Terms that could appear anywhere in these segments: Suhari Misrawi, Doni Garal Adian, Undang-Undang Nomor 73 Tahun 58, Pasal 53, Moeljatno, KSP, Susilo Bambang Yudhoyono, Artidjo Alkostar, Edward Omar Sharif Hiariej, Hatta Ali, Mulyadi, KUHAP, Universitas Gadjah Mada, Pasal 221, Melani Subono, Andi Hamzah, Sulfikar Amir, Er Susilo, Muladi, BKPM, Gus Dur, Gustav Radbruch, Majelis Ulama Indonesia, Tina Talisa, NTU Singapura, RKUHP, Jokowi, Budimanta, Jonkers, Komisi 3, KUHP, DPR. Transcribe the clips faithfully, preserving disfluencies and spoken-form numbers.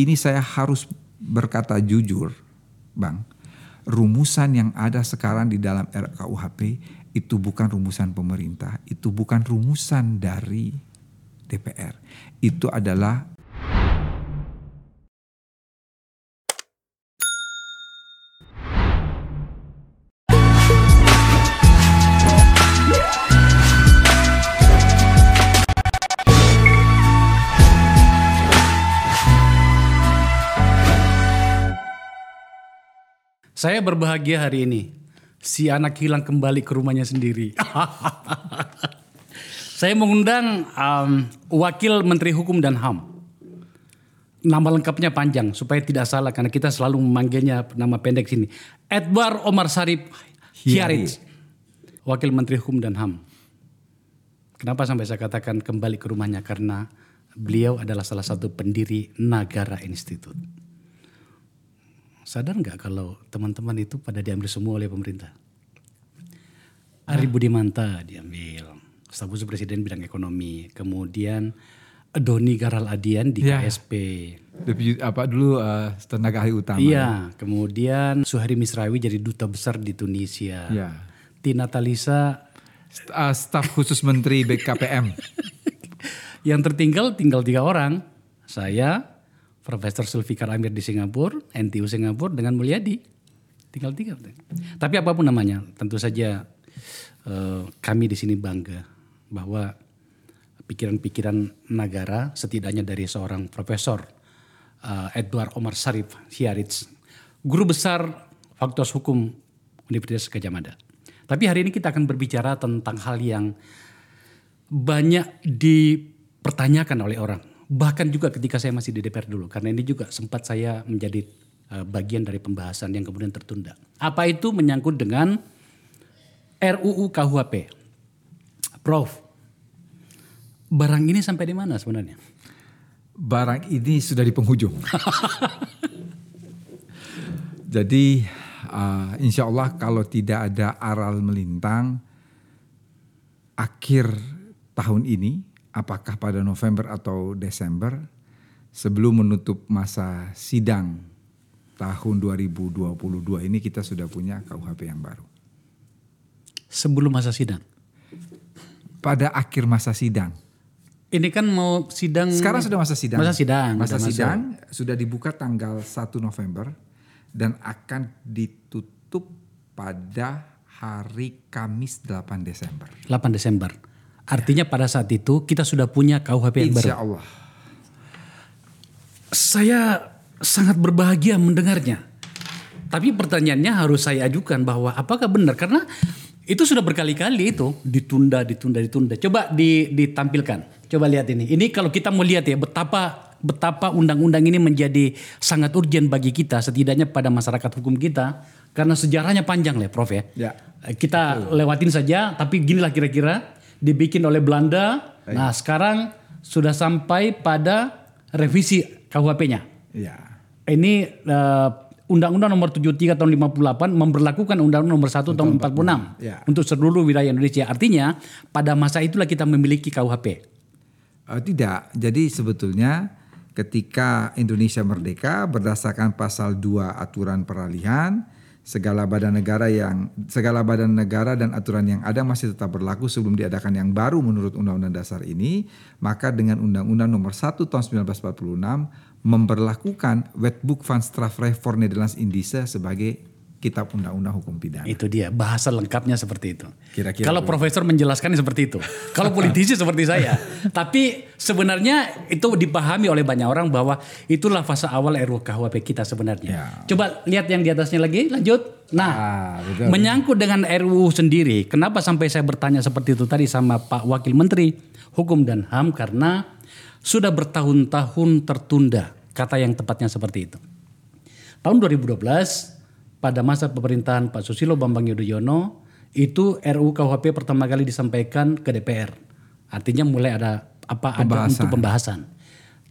ini saya harus berkata jujur, Bang, rumusan yang ada sekarang di dalam R K U H P itu bukan rumusan pemerintah, itu bukan rumusan dari D P R. Itu adalah saya berbahagia hari ini. Si anak hilang kembali ke rumahnya sendiri. Saya mengundang um, Wakil Menteri Hukum dan H A M. Nama lengkapnya panjang supaya tidak salah karena kita selalu memanggilnya nama pendek sini. Edward Omar Sharif Hiariej. Wakil Menteri Hukum dan H A M. Kenapa sampai saya katakan kembali ke rumahnya? Karena beliau adalah salah satu pendiri Nagara Institute. Sadar nggak kalau teman-teman itu pada diambil semua oleh pemerintah? Ari Budimanta diambil, staf khusus presiden bidang ekonomi, kemudian Doni Garal Adian di ya, K S P, Deputi, apa dulu uh, tenaga ahli utama. Iya, kemudian Suhari Misrawi jadi duta besar di Tunisia. Ya. Tina Talisa, St- uh, staf khusus menteri B K P M. Yang tertinggal tinggal tiga orang, saya. Profesor Sulfikar Amir di Singapura, N T U Singapura dengan Mulyadi. Tinggal tiga. Tapi apapun namanya, tentu saja eh, kami di sini bangga bahwa pikiran-pikiran negara setidaknya dari seorang profesor eh, Edward Omar Sharif Hiariej, guru besar Fakultas Hukum Universitas Gadjah Mada. Tapi hari ini kita akan berbicara tentang hal yang banyak dipertanyakan oleh orang. Bahkan juga ketika saya masih di D P R dulu. Karena ini juga sempat saya menjadi bagian dari pembahasan yang kemudian tertunda. Apa itu menyangkut dengan R U U K U H P? Prof, barang ini sampai di mana sebenarnya? Barang ini sudah di penghujung. Jadi uh, insya Allah kalau tidak ada aral melintang, akhir tahun ini, apakah pada November atau Desember sebelum menutup masa sidang tahun dua ribu dua puluh dua ini kita sudah punya K U H P yang baru. Sebelum masa sidang? Pada akhir masa sidang. Ini kan mau sidang... Sekarang sudah masa sidang. Masa sidang. Masa sidang masuk. Sudah dibuka tanggal satu November dan akan ditutup pada hari Kamis delapan Desember. delapan Desember. Artinya pada saat itu kita sudah punya K U H P yang baru. Insya Allah. Saya sangat berbahagia mendengarnya. Tapi pertanyaannya harus saya ajukan bahwa apakah benar? Karena itu sudah berkali-kali itu ditunda, ditunda, ditunda. Coba ditampilkan. Coba lihat ini. Ini kalau kita mau lihat ya betapa betapa undang-undang ini menjadi sangat urgen bagi kita. Setidaknya pada masyarakat hukum kita. Karena sejarahnya panjang lah Prof ya. Ya. Kita lewatin saja tapi ginilah kira-kira. Dibikin oleh Belanda. Ayo. Nah sekarang sudah sampai pada revisi K U H P-nya. Ya. Ini uh, Undang-Undang Nomor tujuh puluh tiga Tahun lima puluh delapan memberlakukan Undang-Undang Nomor satu Tahun empat puluh enam ya, untuk seluruh wilayah Indonesia. Artinya pada masa itulah kita memiliki K U H P. Uh, tidak. Jadi sebetulnya ketika Indonesia merdeka berdasarkan Pasal dua Aturan Peralihan, segala badan negara yang segala badan negara dan aturan yang ada masih tetap berlaku sebelum diadakan yang baru menurut Undang-Undang Dasar ini, maka dengan Undang-Undang Nomor satu Tahun sembilan belas empat puluh enam memberlakukan Wetboek van Strafrecht voor Nederlandsch-Indië sebagai kitab undang-undang hukum pidana. Itu dia, bahasa lengkapnya seperti itu. Kira-kira kalau dulu. Profesor menjelaskan seperti itu. Kalau politisi seperti saya. Tapi sebenarnya itu dipahami oleh banyak orang bahwa itulah fase awal R U U K U H P kita sebenarnya. Ya. Coba lihat yang di atasnya lagi, lanjut. Nah, ah, betul, menyangkut betul. Dengan R U U sendiri, kenapa sampai saya bertanya seperti itu tadi sama Pak Wakil Menteri Hukum dan H A M, karena sudah bertahun-tahun tertunda, kata yang tepatnya seperti itu. Tahun dua ribu dua belas, pada masa pemerintahan Pak Susilo Bambang Yudhoyono, itu R U U K U H P pertama kali disampaikan ke D P R. Artinya mulai ada apa ada untuk pembahasan.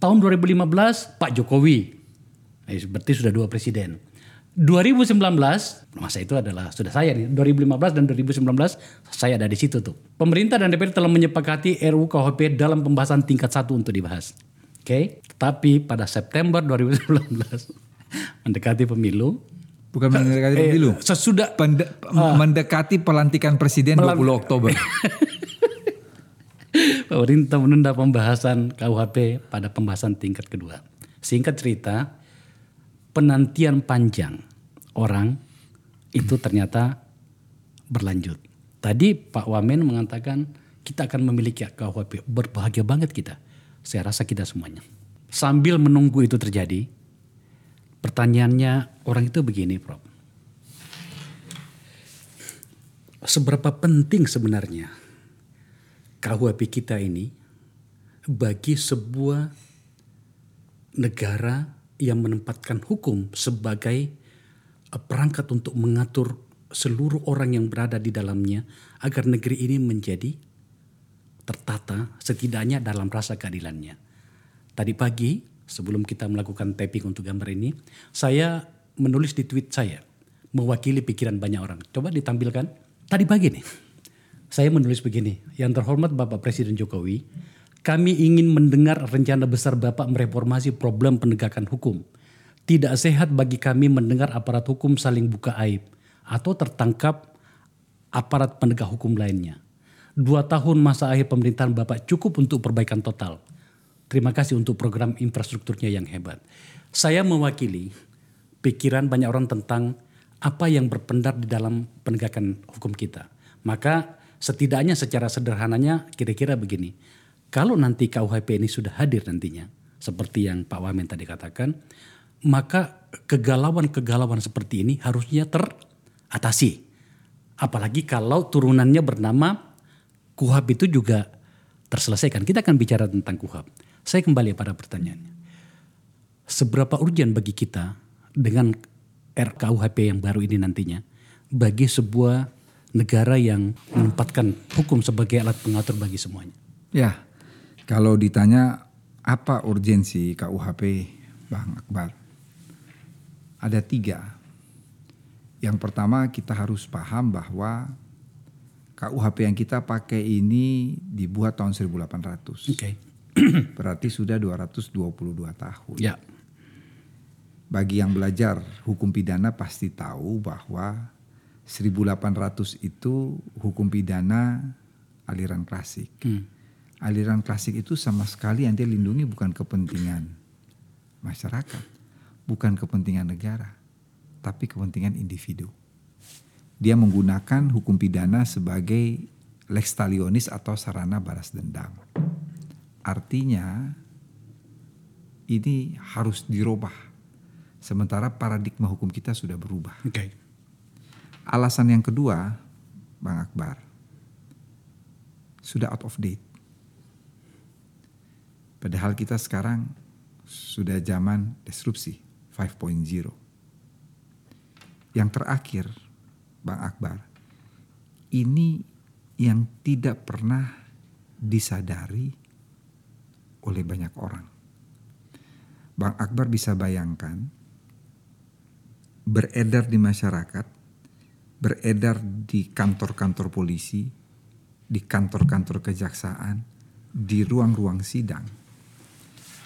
Tahun dua ribu lima belas, Pak Jokowi, eh, berarti sudah dua presiden. dua ribu sembilan belas, masa itu adalah sudah saya nih, dua ribu lima belas dan dua ribu sembilan belas saya ada di situ tuh. Pemerintah dan D P R telah menyepakati R U U K U H P dalam pembahasan tingkat satu untuk dibahas. Oke, tetapi pada September dua ribu sembilan belas mendekati pemilu. Bukan mendekati pemilu. Eh, sesudah Pende- uh, mendekati pelantikan presiden melan- dua puluh Oktober. Pemerintah menunda pembahasan K U H P pada pembahasan tingkat kedua. Singkat cerita, penantian panjang orang itu ternyata berlanjut. Tadi Pak Wamen mengatakan kita akan memiliki K U H P. Berbahagia banget kita. Saya rasa kita semuanya. Sambil menunggu itu terjadi, pertanyaannya orang itu begini, Prof. Seberapa penting sebenarnya K U H P kita ini bagi sebuah negara yang menempatkan hukum sebagai perangkat untuk mengatur seluruh orang yang berada di dalamnya agar negeri ini menjadi tertata setidaknya dalam rasa keadilannya. Tadi pagi sebelum kita melakukan taping untuk gambar ini, saya menulis di tweet saya mewakili pikiran banyak orang. Coba ditampilkan. Tadi pagi nih. Saya menulis begini, yang terhormat Bapak Presiden Jokowi, kami ingin mendengar rencana besar Bapak mereformasi problem penegakan hukum. Tidak sehat bagi kami mendengar aparat hukum saling buka aib atau tertangkap aparat penegak hukum lainnya. Dua tahun masa akhir pemerintahan Bapak cukup untuk perbaikan total. Terima kasih untuk program infrastrukturnya yang hebat. Saya mewakili pikiran banyak orang tentang apa yang berpendar di dalam penegakan hukum kita. Maka setidaknya secara sederhananya kira-kira begini. Kalau nanti K U H P ini sudah hadir nantinya, seperti yang Pak Wamen tadi katakan, maka kegalauan-kegalauan seperti ini harusnya teratasi. Apalagi kalau turunannya bernama K U H P itu juga terselesaikan. Kita akan bicara tentang K U H P. Saya kembali pada pertanyaannya. Seberapa urgen bagi kita dengan R K U H P yang baru ini nantinya bagi sebuah negara yang menempatkan hukum sebagai alat pengatur bagi semuanya? Ya, kalau ditanya apa urgensi K U H P, Bang Akbar? Ada tiga. Yang pertama, kita harus paham bahwa K U H P yang kita pakai ini dibuat tahun seribu delapan ratus. Okay. Berarti sudah dua ratus dua puluh dua tahun. Ya. Bagi yang belajar hukum pidana pasti tahu bahwa seribu delapan ratus itu hukum pidana aliran klasik. Hmm. Aliran klasik itu sama sekali yang dia lindungi bukan kepentingan masyarakat, bukan kepentingan negara, tapi kepentingan individu. Dia menggunakan hukum pidana sebagai lex talionis atau sarana balas dendam. Artinya ini harus dirubah. Sementara paradigma hukum kita sudah berubah. Okay. Alasan yang kedua, Bang Akbar, sudah out of date. Padahal kita sekarang sudah zaman disrupsi lima titik nol. Yang terakhir, Bang Akbar, ini yang tidak pernah disadari oleh banyak orang. Bang Akbar bisa bayangkan, beredar di masyarakat, beredar di kantor-kantor polisi, di kantor-kantor kejaksaan, di ruang-ruang sidang.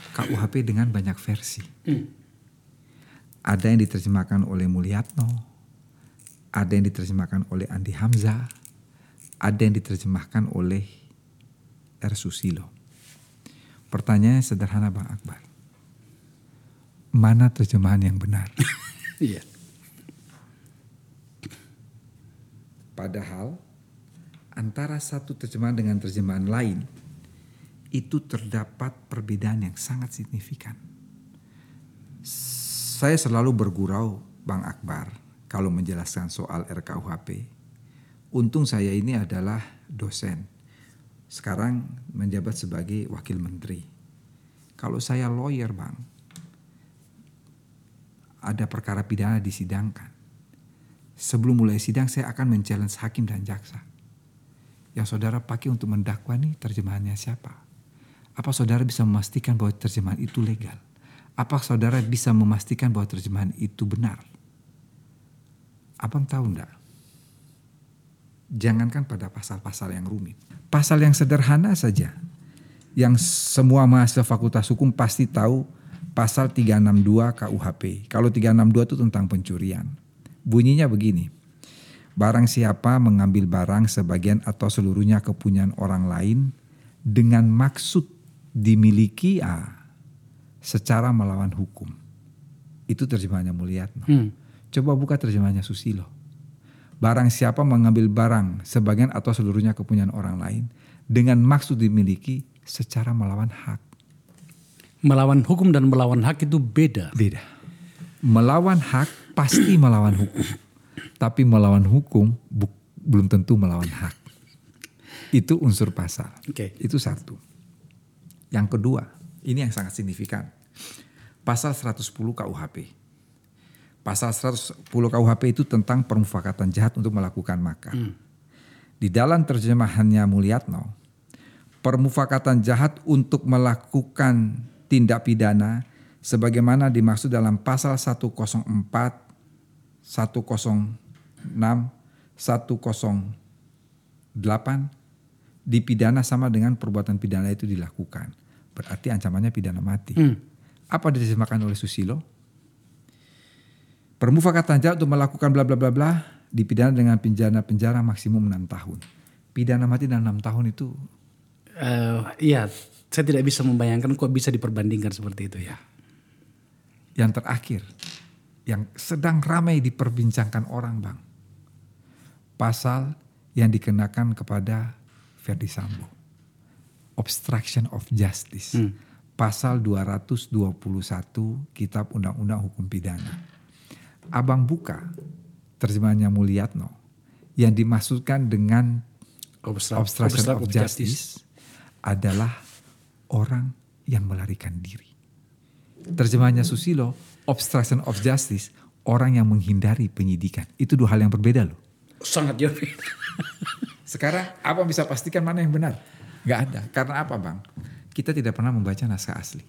K U H P dengan banyak versi. Hmm. Ada yang diterjemahkan oleh Moeljatno, ada yang diterjemahkan oleh Andi Hamzah, ada yang diterjemahkan oleh Er Susilo. Pertanyaannya sederhana, Bang Akbar. Mana terjemahan yang benar? Iya. yeah. Padahal antara satu terjemahan dengan terjemahan lain itu terdapat perbedaan yang sangat signifikan. Saya selalu bergurau, Bang Akbar, kalau menjelaskan soal R K U H P. Untung saya ini adalah dosen. Sekarang menjabat sebagai wakil menteri. Kalau saya lawyer, Bang, ada perkara pidana disidangkan. Sebelum mulai sidang saya akan men-challenge hakim dan jaksa. Yang saudara pakai untuk mendakwa nih terjemahannya siapa? Apa saudara bisa memastikan bahwa terjemahan itu legal? Apa saudara bisa memastikan bahwa terjemahan itu benar? Abang tahu enggak? Jangankan pada pasal-pasal yang rumit. Pasal yang sederhana saja. yang semua mahasiswa Fakultas Hukum pasti tahu Pasal tiga enam dua K U H P. Kalau tiga enam dua itu tentang pencurian. Bunyinya begini. Barang siapa mengambil barang sebagian atau seluruhnya kepunyaan orang lain dengan maksud dimiliki A secara melawan hukum. Itu terjemahannya Moeljatno. Hmm. Coba buka terjemahannya Susilo. Barang siapa mengambil barang sebagian atau seluruhnya kepunyaan orang lain dengan maksud dimiliki secara melawan hak. Melawan hukum dan melawan hak itu beda. Beda. Melawan hak pasti melawan hukum. Tapi melawan hukum bu- belum tentu melawan hak. Itu unsur pasal. Okay. Itu satu. Yang kedua, ini yang sangat signifikan. Pasal seratus sepuluh K U H P. Pasal seratus sepuluh K U H P itu tentang permufakatan jahat untuk melakukan makar. Hmm. Di dalam terjemahannya Moeljatno, permufakatan jahat untuk melakukan tindak pidana sebagaimana dimaksud dalam pasal seratus empat, seratus enam, seratus delapan dipidana sama dengan perbuatan pidana itu dilakukan. Berarti ancamannya pidana mati. Hmm. Apa diterjemahkan oleh Susilo? Permufakatan jahat untuk melakukan bla bla bla bla dipidana dengan pidana penjara maksimum enam tahun. Pidana mati dan enam tahun itu uh, iya, saya tidak bisa membayangkan kok bisa diperbandingkan seperti itu ya. Yang terakhir yang sedang ramai diperbincangkan orang, Bang. Pasal yang dikenakan kepada Verdi Sambo. Obstruction of Justice. Hmm. Pasal dua ratus dua puluh satu Kitab Undang-Undang Hukum Pidana. Abang buka terjemahannya Moeljatno yang dimaksudkan dengan Obstra- obstruction, obstruction of, of justice, justice adalah orang yang melarikan diri. Terjemahannya Susilo, obstruction of justice, orang yang menghindari penyidikan. Itu dua hal yang berbeda loh. Sangat jauh. Sekarang apa bisa pastikan mana yang benar? Gak ada. Karena apa, Bang? Kita tidak pernah membaca naskah asli.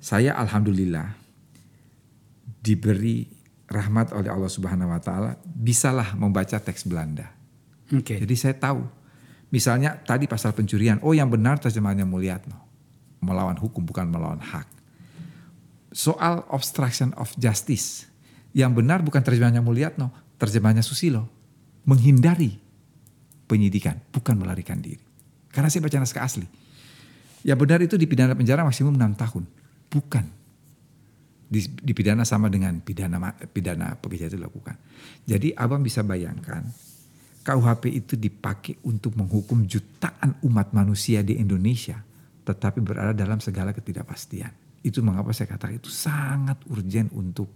Saya alhamdulillah diberi rahmat oleh Allah Subhanahu Wa Taala, bisalah membaca teks Belanda. Okay. Jadi saya tahu. Misalnya tadi pasal pencurian. Oh, yang benar terjemahannya Moeljatno. Melawan hukum bukan melawan hak. Soal obstruction of justice. Yang benar bukan terjemahannya Moeljatno, terjemahannya Susilo. Menghindari penyidikan, bukan melarikan diri. Karena saya baca naskah asli. Yang benar itu dipidana penjara maksimum enam tahun. Bukan dipidana sama dengan pidana pidana penjara itu dilakukan. Jadi abang bisa bayangkan K U H P itu dipakai untuk menghukum jutaan umat manusia di Indonesia. Tetapi berada dalam segala ketidakpastian. Itu mengapa saya katakan itu sangat urgen untuk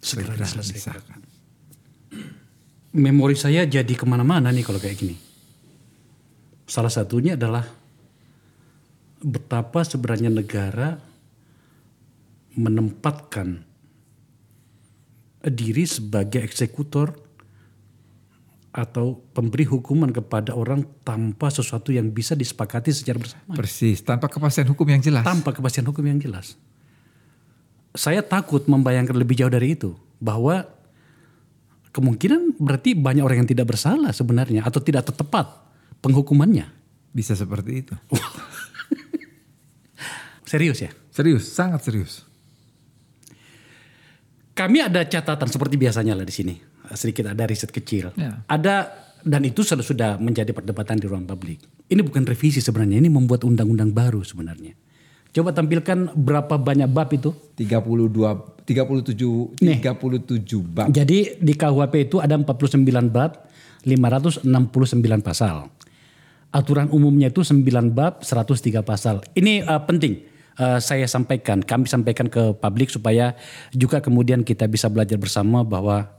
segera diselesaikan. Memori saya jadi kemana-mana nih kalau kayak gini. Salah satunya adalah betapa sebenarnya negara menempatkan diri sebagai eksekutor atau pemberi hukuman kepada orang tanpa sesuatu yang bisa disepakati secara bersama. Persis, tanpa kepastian hukum yang jelas. Tanpa kepastian hukum yang jelas. Saya takut membayangkan lebih jauh dari itu. Bahwa kemungkinan berarti banyak orang yang tidak bersalah sebenarnya. Atau tidak tepat penghukumannya. Bisa seperti itu. Serius ya? Serius, sangat serius. Kami ada catatan seperti biasanya lah di sini. Sedikit ada riset kecil. Ya. Ada, dan itu sudah menjadi perdebatan di ruang publik. Ini bukan revisi sebenarnya, ini membuat undang-undang baru sebenarnya. Coba tampilkan berapa banyak bab itu? tiga puluh dua, tiga puluh tujuh, nih. tiga puluh tujuh bab. Jadi di K U H P itu ada empat puluh sembilan bab, lima ratus enam puluh sembilan pasal. Aturan umumnya itu sembilan bab, seratus tiga pasal. Ini uh, penting. Uh, saya sampaikan, kami sampaikan ke publik supaya juga kemudian kita bisa belajar bersama bahwa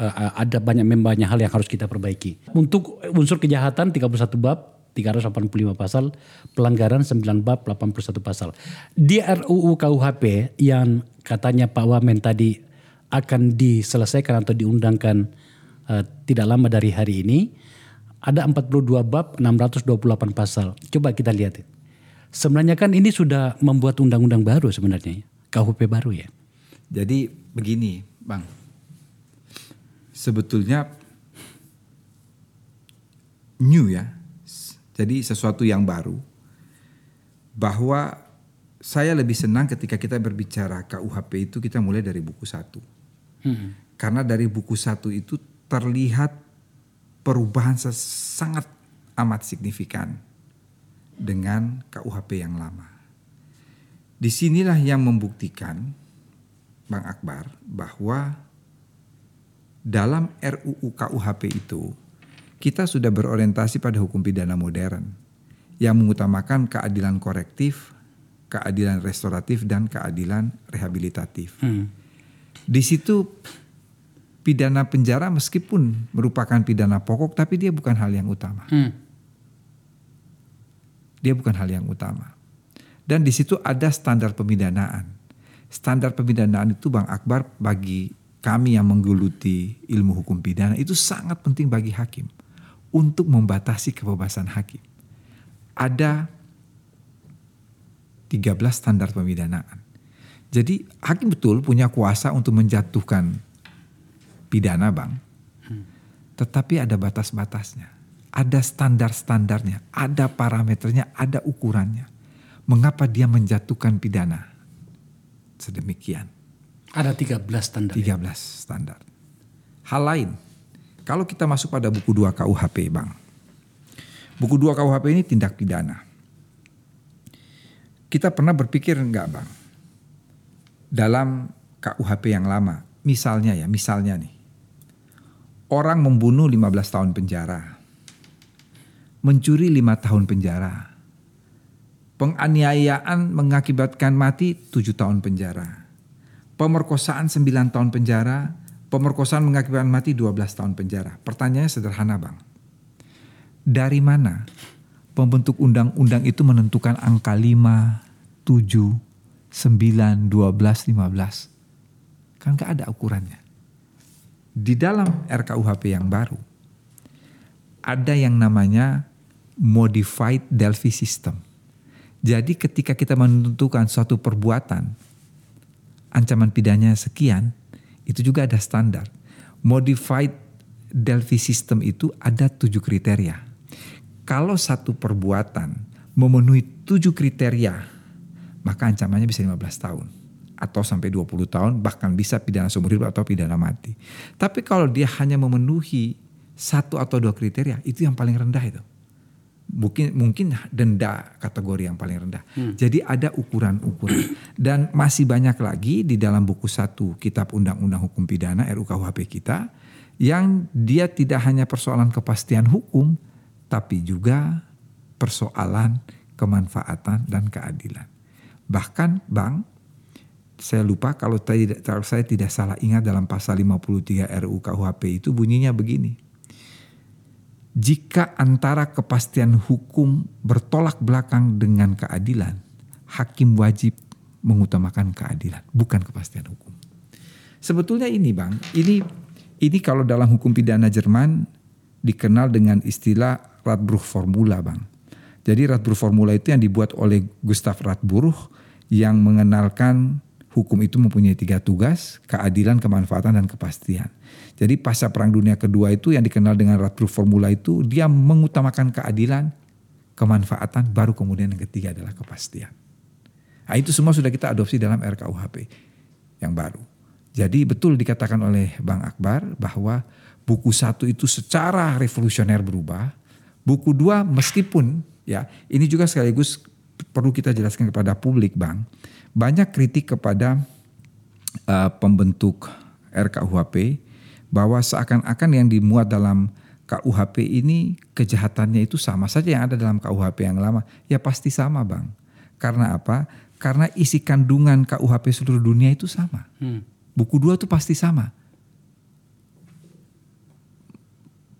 Uh, ada banyak banyak hal yang harus kita perbaiki. Untuk unsur kejahatan tiga puluh satu bab, tiga ratus delapan puluh lima pasal, pelanggaran sembilan bab, delapan puluh satu pasal. Di R U U K U H P yang katanya Pak Wamen tadi akan diselesaikan atau diundangkan uh, tidak lama dari hari ini, ada empat puluh dua bab, enam ratus dua puluh delapan pasal. Coba kita lihat. Sebenarnya kan ini sudah membuat undang-undang baru sebenarnya, K U H P baru ya. Jadi begini, Bang. Sebetulnya new ya, jadi sesuatu yang baru bahwa saya lebih senang ketika kita berbicara K U H P itu kita mulai dari buku satu. Hmm. Karena dari buku satu itu terlihat perubahan sangat amat signifikan dengan K U H P yang lama. Disinilah yang membuktikan, Bang Akbar, bahwa dalam R U U K U H P itu kita sudah berorientasi pada hukum pidana modern yang mengutamakan keadilan korektif, keadilan restoratif, dan keadilan rehabilitatif. Hmm. Di situ pidana penjara meskipun merupakan pidana pokok, tapi dia bukan hal yang utama. Hmm. Dia bukan hal yang utama. Dan di situ ada standar pemidanaan. Standar pemidanaan itu, Bang Akbar, bagi kami yang menggeluti ilmu hukum pidana, itu sangat penting bagi hakim untuk membatasi kebebasan hakim. Ada tiga belas standar pemidanaan. Jadi hakim betul punya kuasa untuk menjatuhkan pidana, Bang. Hmm. Tetapi ada batas-batasnya. Ada standar-standarnya. Ada parameternya, ada ukurannya. Mengapa dia menjatuhkan pidana sedemikian? Ada tiga belas standar. tiga belas ya? Standar. Hal lain, kalau kita masuk pada buku dua K U H P, Bang. Buku dua K U H P ini tindak pidana. Kita pernah berpikir enggak, Bang? Dalam K U H P yang lama, misalnya ya, misalnya nih. Orang membunuh lima belas tahun penjara. Mencuri lima tahun penjara. Penganiayaan mengakibatkan mati tujuh tahun penjara. Pemerkosaan sembilan tahun penjara. Pemerkosaan mengakibatkan mati dua belas tahun penjara. Pertanyaannya sederhana, Bang. Dari mana pembentuk undang-undang itu menentukan angka lima, tujuh, sembilan, dua belas, lima belas. Kan gak ada ukurannya. Di dalam R K U H P yang baru, ada yang namanya modified Delphi system. Jadi ketika kita menentukan suatu perbuatan, ancaman pidananya sekian, itu juga ada standar. Modified Delphi system itu ada tujuh kriteria. Kalau satu perbuatan memenuhi tujuh kriteria, maka ancamannya bisa lima belas tahun atau sampai dua puluh tahun, bahkan bisa pidana seumur hidup atau pidana mati. Tapi kalau dia hanya memenuhi satu atau dua kriteria, itu yang paling rendah itu. Mungkin mungkin denda kategori yang paling rendah. Hmm. Jadi ada ukuran-ukuran. Dan masih banyak lagi di dalam buku satu Kitab Undang-Undang Hukum Pidana R U K U H P kita, yang dia tidak hanya persoalan kepastian hukum, tapi juga persoalan kemanfaatan dan keadilan. Bahkan, Bang, saya lupa kalau tidak, kalau saya tidak salah ingat dalam pasal lima puluh tiga R U U K U H P itu bunyinya begini. Jika antara kepastian hukum bertolak belakang dengan keadilan, hakim wajib mengutamakan keadilan, bukan kepastian hukum. Sebetulnya ini, Bang, ini ini kalau dalam hukum pidana Jerman dikenal dengan istilah Radbruch formula, Bang. Jadi Radbruch formula itu yang dibuat oleh Gustav Radbruch yang mengenalkan hukum itu mempunyai tiga tugas, keadilan, kemanfaatan, dan kepastian. Jadi pasca Perang Dunia Kedua itu yang dikenal dengan Radbruch formula itu dia mengutamakan keadilan, kemanfaatan, baru kemudian yang ketiga adalah kepastian. Nah, itu semua sudah kita adopsi dalam R K U H P yang baru. Jadi betul dikatakan oleh Bang Akbar bahwa buku satu itu secara revolusioner berubah, buku dua meskipun ya, ini juga sekaligus perlu kita jelaskan kepada publik, Bang. Banyak kritik kepada uh, pembentuk R K U H P bahwa seakan-akan yang dimuat dalam K U H P ini kejahatannya itu sama saja yang ada dalam K U H P yang lama. Ya pasti sama, Bang. Karena apa? Karena isi kandungan K U H P seluruh dunia itu sama. Hmm. Buku dua itu pasti sama.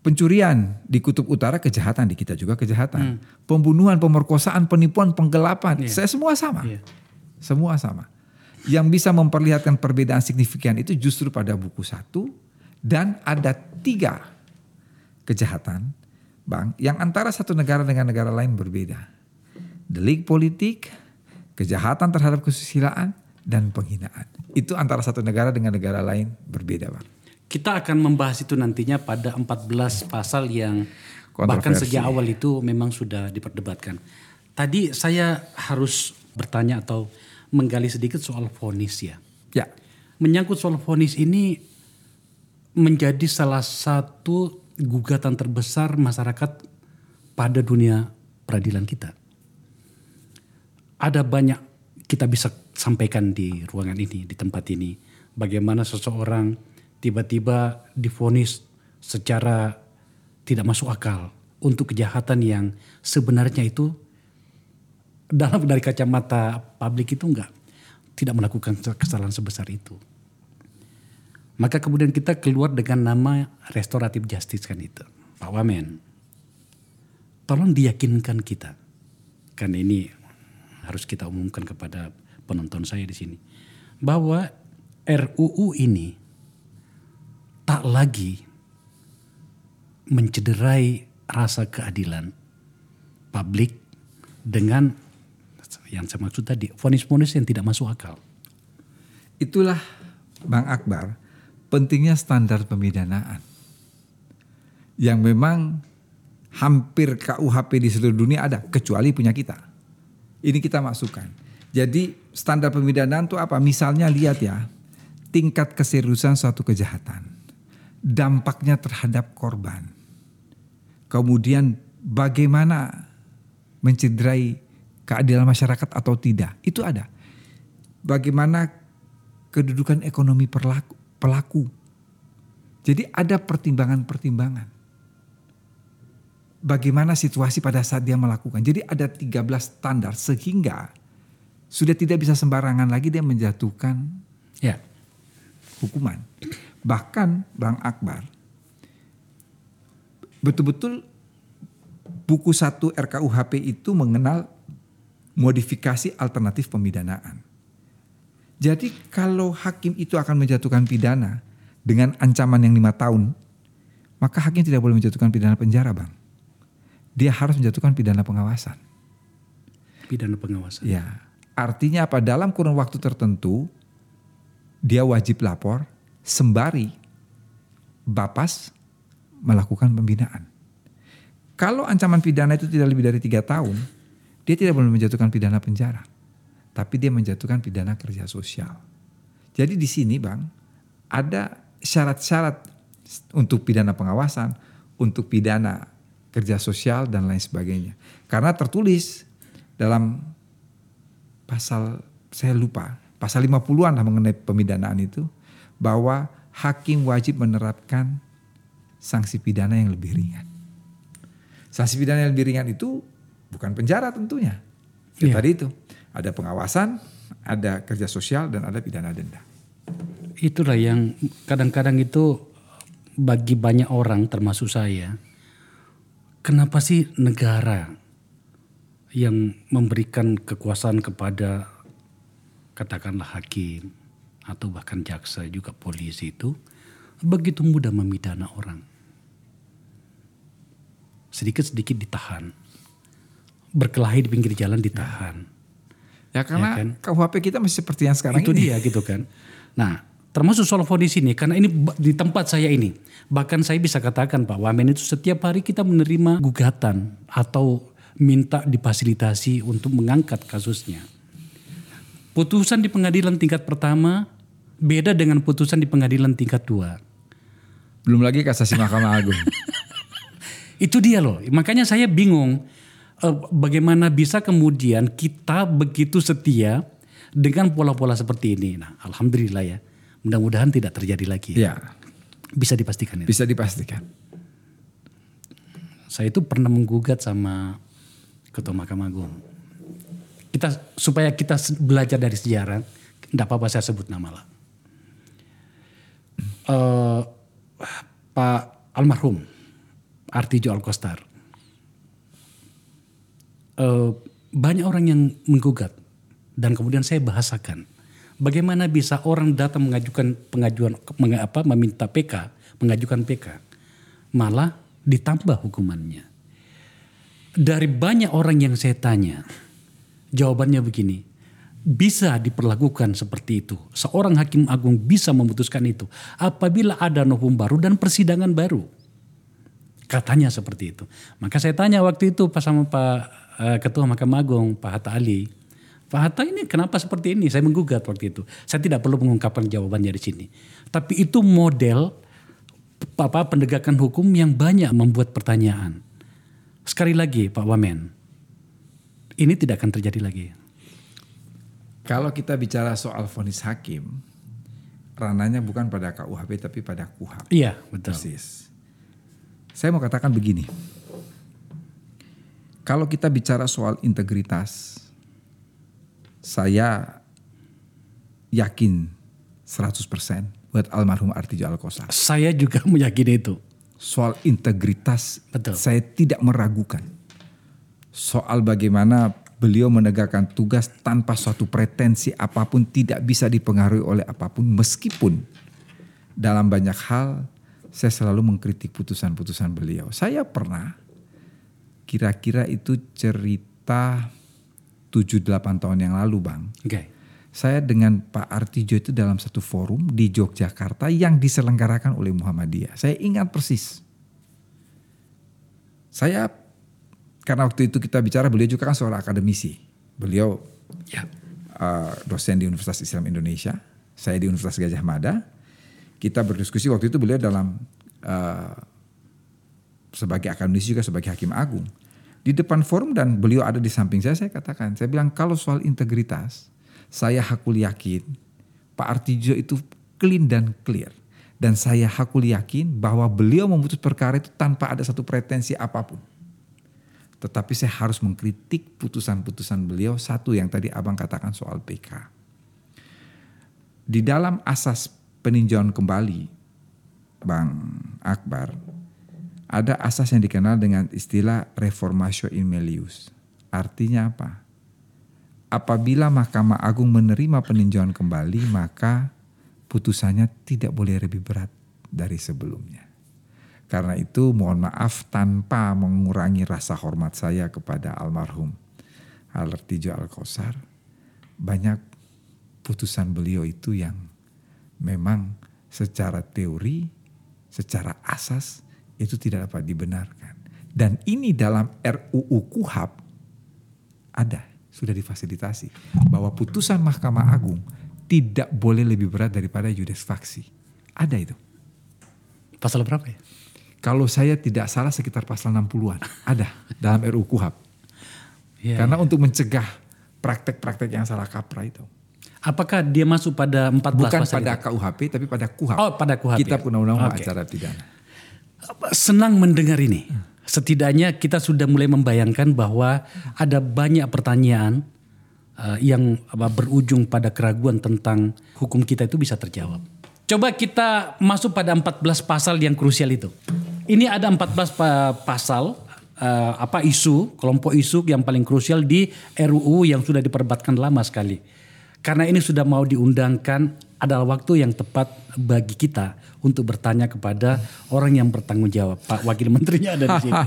Pencurian di Kutub Utara kejahatan, di kita juga kejahatan. Hmm. Pembunuhan, pemerkosaan, penipuan, penggelapan, yeah. saya semua sama. Yeah. Semua sama. Yang bisa memperlihatkan perbedaan signifikan itu justru pada buku satu, dan ada tiga kejahatan, Bang, yang antara satu negara dengan negara lain berbeda. Delik politik, kejahatan terhadap kesusilaan, dan penghinaan. Itu antara satu negara dengan negara lain berbeda, Bang. Kita akan membahas itu nantinya pada empat belas pasal yang bahkan sejak awal itu memang sudah diperdebatkan. Tadi saya harus bertanya atau menggali sedikit soal vonis ya. Ya. Menyangkut soal vonis ini menjadi salah satu gugatan terbesar masyarakat pada dunia peradilan kita. Ada banyak kita bisa sampaikan di ruangan ini, di tempat ini. Bagaimana seseorang tiba-tiba divonis secara tidak masuk akal untuk kejahatan yang sebenarnya itu dalam dari kacamata publik itu enggak tidak melakukan kesalahan sebesar itu. Maka kemudian kita keluar dengan nama restoratif justice kan itu. Pak Wamen, tolong diyakinkan kita. Kan ini harus kita umumkan kepada penonton saya di sini. Bahwa R U U ini tak lagi mencederai rasa keadilan publik dengan yang saya maksud tadi, vonis-vonis yang tidak masuk akal. Itulah Bang Akbar, pentingnya standar pemidanaan. Yang memang hampir K U H P di seluruh dunia ada, kecuali punya kita. Ini kita masukkan. Jadi standar pemidanaan itu apa? Misalnya lihat ya, tingkat keseriusan suatu kejahatan. Dampaknya terhadap korban. Kemudian bagaimana mencederai keadilan masyarakat atau tidak. Itu ada. Bagaimana kedudukan ekonomi pelaku, pelaku. Jadi ada pertimbangan-pertimbangan. Bagaimana situasi pada saat dia melakukan. Jadi ada tiga belas standar sehingga sudah tidak bisa sembarangan lagi dia menjatuhkan ya, hukuman. Bahkan Bang Akbar betul-betul buku satu R K U H P itu mengenal modifikasi alternatif pemidanaan. Jadi kalau hakim itu akan menjatuhkan pidana dengan ancaman yang lima tahun, maka hakim tidak boleh menjatuhkan pidana penjara, Bang. Dia harus menjatuhkan pidana pengawasan. Pidana pengawasan. Ya, artinya apa? Dalam kurun waktu tertentu, dia wajib lapor sembari Bapas melakukan pembinaan. Kalau ancaman pidana itu tidak lebih dari tiga tahun, dia tidak boleh menjatuhkan pidana penjara. Tapi dia menjatuhkan pidana kerja sosial. Jadi di sini Bang, ada syarat-syarat untuk pidana pengawasan, untuk pidana kerja sosial dan lain sebagainya. Karena tertulis dalam pasal, saya lupa, pasal lima puluhan lah mengenai pemidanaan itu, bahwa hakim wajib menerapkan sanksi pidana yang lebih ringan. Sanksi pidana yang lebih ringan itu bukan penjara tentunya. Ya, yeah. Tadi itu. Ada pengawasan, ada kerja sosial, dan ada pidana denda. Itulah yang kadang-kadang itu bagi banyak orang termasuk saya. Kenapa sih negara yang memberikan kekuasaan kepada katakanlah hakim atau bahkan jaksa juga polisi itu begitu mudah memidana orang. Sedikit-sedikit ditahan. Berkelahi di pinggir jalan ditahan. Ya. Ya karena ya kan? K U H P kita masih seperti yang sekarang itu ini. Itu dia gitu kan. Nah termasuk soal vonis ini karena ini di tempat saya ini. Bahkan saya bisa katakan Pak Wamen itu setiap hari kita menerima gugatan atau minta difasilitasi untuk mengangkat kasusnya. Putusan di pengadilan tingkat pertama beda dengan putusan di pengadilan tingkat dua. Belum lagi kasasi Mahkamah Agung. Itu dia loh. Makanya saya bingung. Bagaimana bisa kemudian kita begitu setia dengan pola-pola seperti ini? Nah, alhamdulillah ya, mudah-mudahan tidak terjadi lagi. Ya. Bisa dipastikan. Itu. Bisa dipastikan. Saya itu pernah menggugat sama Ketua Mahkamah Agung. Kita supaya kita belajar dari sejarah, tidak apa-apa saya sebut nama lah. Uh, Pak almarhum Artidjo Alkostar. Uh, banyak orang yang menggugat dan kemudian saya bahasakan bagaimana bisa orang datang mengajukan pengajuan meng, apa, meminta P K, mengajukan P K malah ditambah hukumannya. Dari banyak orang yang saya tanya jawabannya begini, bisa diperlakukan seperti itu, seorang hakim agung bisa memutuskan itu apabila ada novum baru dan persidangan baru, katanya seperti itu. Maka saya tanya waktu itu pas sama Pak uh, Ketua Mahkamah Agung Pak Hatta Ali. Pak Hatta ini kenapa seperti ini? Saya menggugat waktu itu. Saya tidak perlu mengungkapkan jawabannya di sini. Tapi itu model apa penegakan hukum yang banyak membuat pertanyaan. Sekali lagi Pak Wamen, ini tidak akan terjadi lagi. Kalau kita bicara soal vonis hakim, ranahnya bukan pada K U H P tapi pada K U H A P. Iya, betul. Persis. Saya mau katakan begini. Kalau kita bicara soal integritas, saya yakin seratus persen buat almarhum Artidjo Alkostar. Saya juga meyakini itu. Soal integritas, betul. Saya tidak meragukan. Soal bagaimana beliau menegakkan tugas tanpa suatu pretensi apapun, tidak bisa dipengaruhi oleh apapun, meskipun dalam banyak hal saya selalu mengkritik putusan-putusan beliau. Saya pernah, kira-kira itu cerita tujuh delapan tahun yang lalu Bang. Okay. Saya dengan Pak Artidjo itu dalam satu forum di Yogyakarta yang diselenggarakan oleh Muhammadiyah. Saya ingat persis. Saya Karena waktu itu kita bicara, beliau juga kan seorang akademisi. Beliau ya. uh, dosen di Universitas Islam Indonesia. Saya di Universitas Gadjah Mada. Kita berdiskusi waktu itu beliau dalam uh, sebagai akademisi juga sebagai hakim agung. Di depan forum dan beliau ada di samping saya, saya katakan. Saya bilang kalau soal integritas, saya hakul yakin Pak Artidjo itu clean dan clear. Dan saya hakul yakin bahwa beliau memutus perkara itu tanpa ada satu pretensi apapun. Tetapi saya harus mengkritik putusan-putusan beliau. Satu yang tadi abang katakan soal P K. Di dalam asas peninjauan kembali, Bang Akbar, ada asas yang dikenal dengan istilah reformatio in melius. Artinya apa? Apabila Mahkamah Agung menerima peninjauan kembali, maka putusannya tidak boleh lebih berat dari sebelumnya. Karena itu mohon maaf tanpa mengurangi rasa hormat saya kepada almarhum Artidjo Alkostar. Banyak putusan beliau itu yang memang secara teori, secara asas itu tidak dapat dibenarkan. Dan ini dalam R U U K U H A P ada, sudah difasilitasi. Bahwa putusan Mahkamah Agung tidak boleh lebih berat daripada iudex faksi. Ada itu. Pasal berapa ya? Kalau saya tidak salah sekitar pasal enam puluhan ada dalam R U U K U H A P. Ya, Karena ya. untuk mencegah praktek-praktek yang salah kaprah itu. Apakah dia masuk pada empat belas Bukan pada itu? K U H P tapi pada K U H A P. Oh, pada K U H A P. Kitab Undang-Undang okay. Acara Pidana. Senang mendengar ini. Setidaknya kita sudah mulai membayangkan bahwa ada banyak pertanyaan uh, yang berujung pada keraguan tentang hukum kita itu bisa terjawab. Coba kita masuk pada empat belas pasal yang krusial itu. Ini ada empat belas pa- pasal uh, apa isu, kelompok isu yang paling krusial di R U U yang sudah diperdebatkan lama sekali. Karena ini sudah mau diundangkan, adalah waktu yang tepat bagi kita untuk bertanya kepada orang yang bertanggung jawab. Pak Wakil Menterinya ada di sini.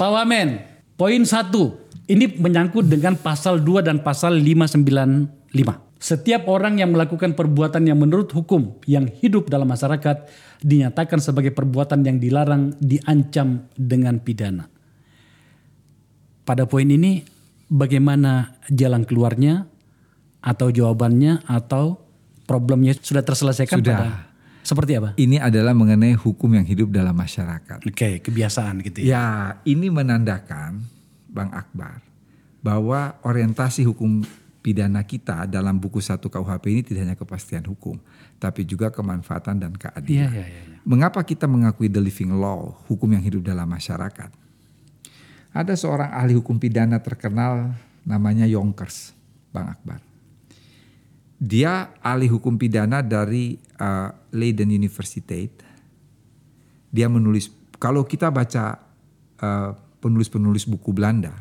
Pak Wamen, poin satu, ini menyangkut dengan pasal dua dan pasal lima sembilan lima. Setiap orang yang melakukan perbuatan yang menurut hukum yang hidup dalam masyarakat dinyatakan sebagai perbuatan yang dilarang, diancam dengan pidana. Pada poin ini bagaimana jalan keluarnya atau jawabannya atau problemnya sudah terselesaikan? Sudah. Pada, seperti apa? Ini adalah mengenai hukum yang hidup dalam masyarakat. Oke, okay, kebiasaan gitu ya. Ya, ini menandakan Bang Akbar bahwa orientasi hukum pidana kita dalam buku satu K U H P ini tidak hanya kepastian hukum, tapi juga kemanfaatan dan keadilan. Ya, ya, ya, ya. Mengapa kita mengakui the living law, hukum yang hidup dalam masyarakat? Ada seorang ahli hukum pidana terkenal namanya Jonkers, Bang Akbar. Dia ahli hukum pidana dari uh, Leiden Universiteit. Dia menulis, kalau kita baca uh, penulis-penulis buku Belanda,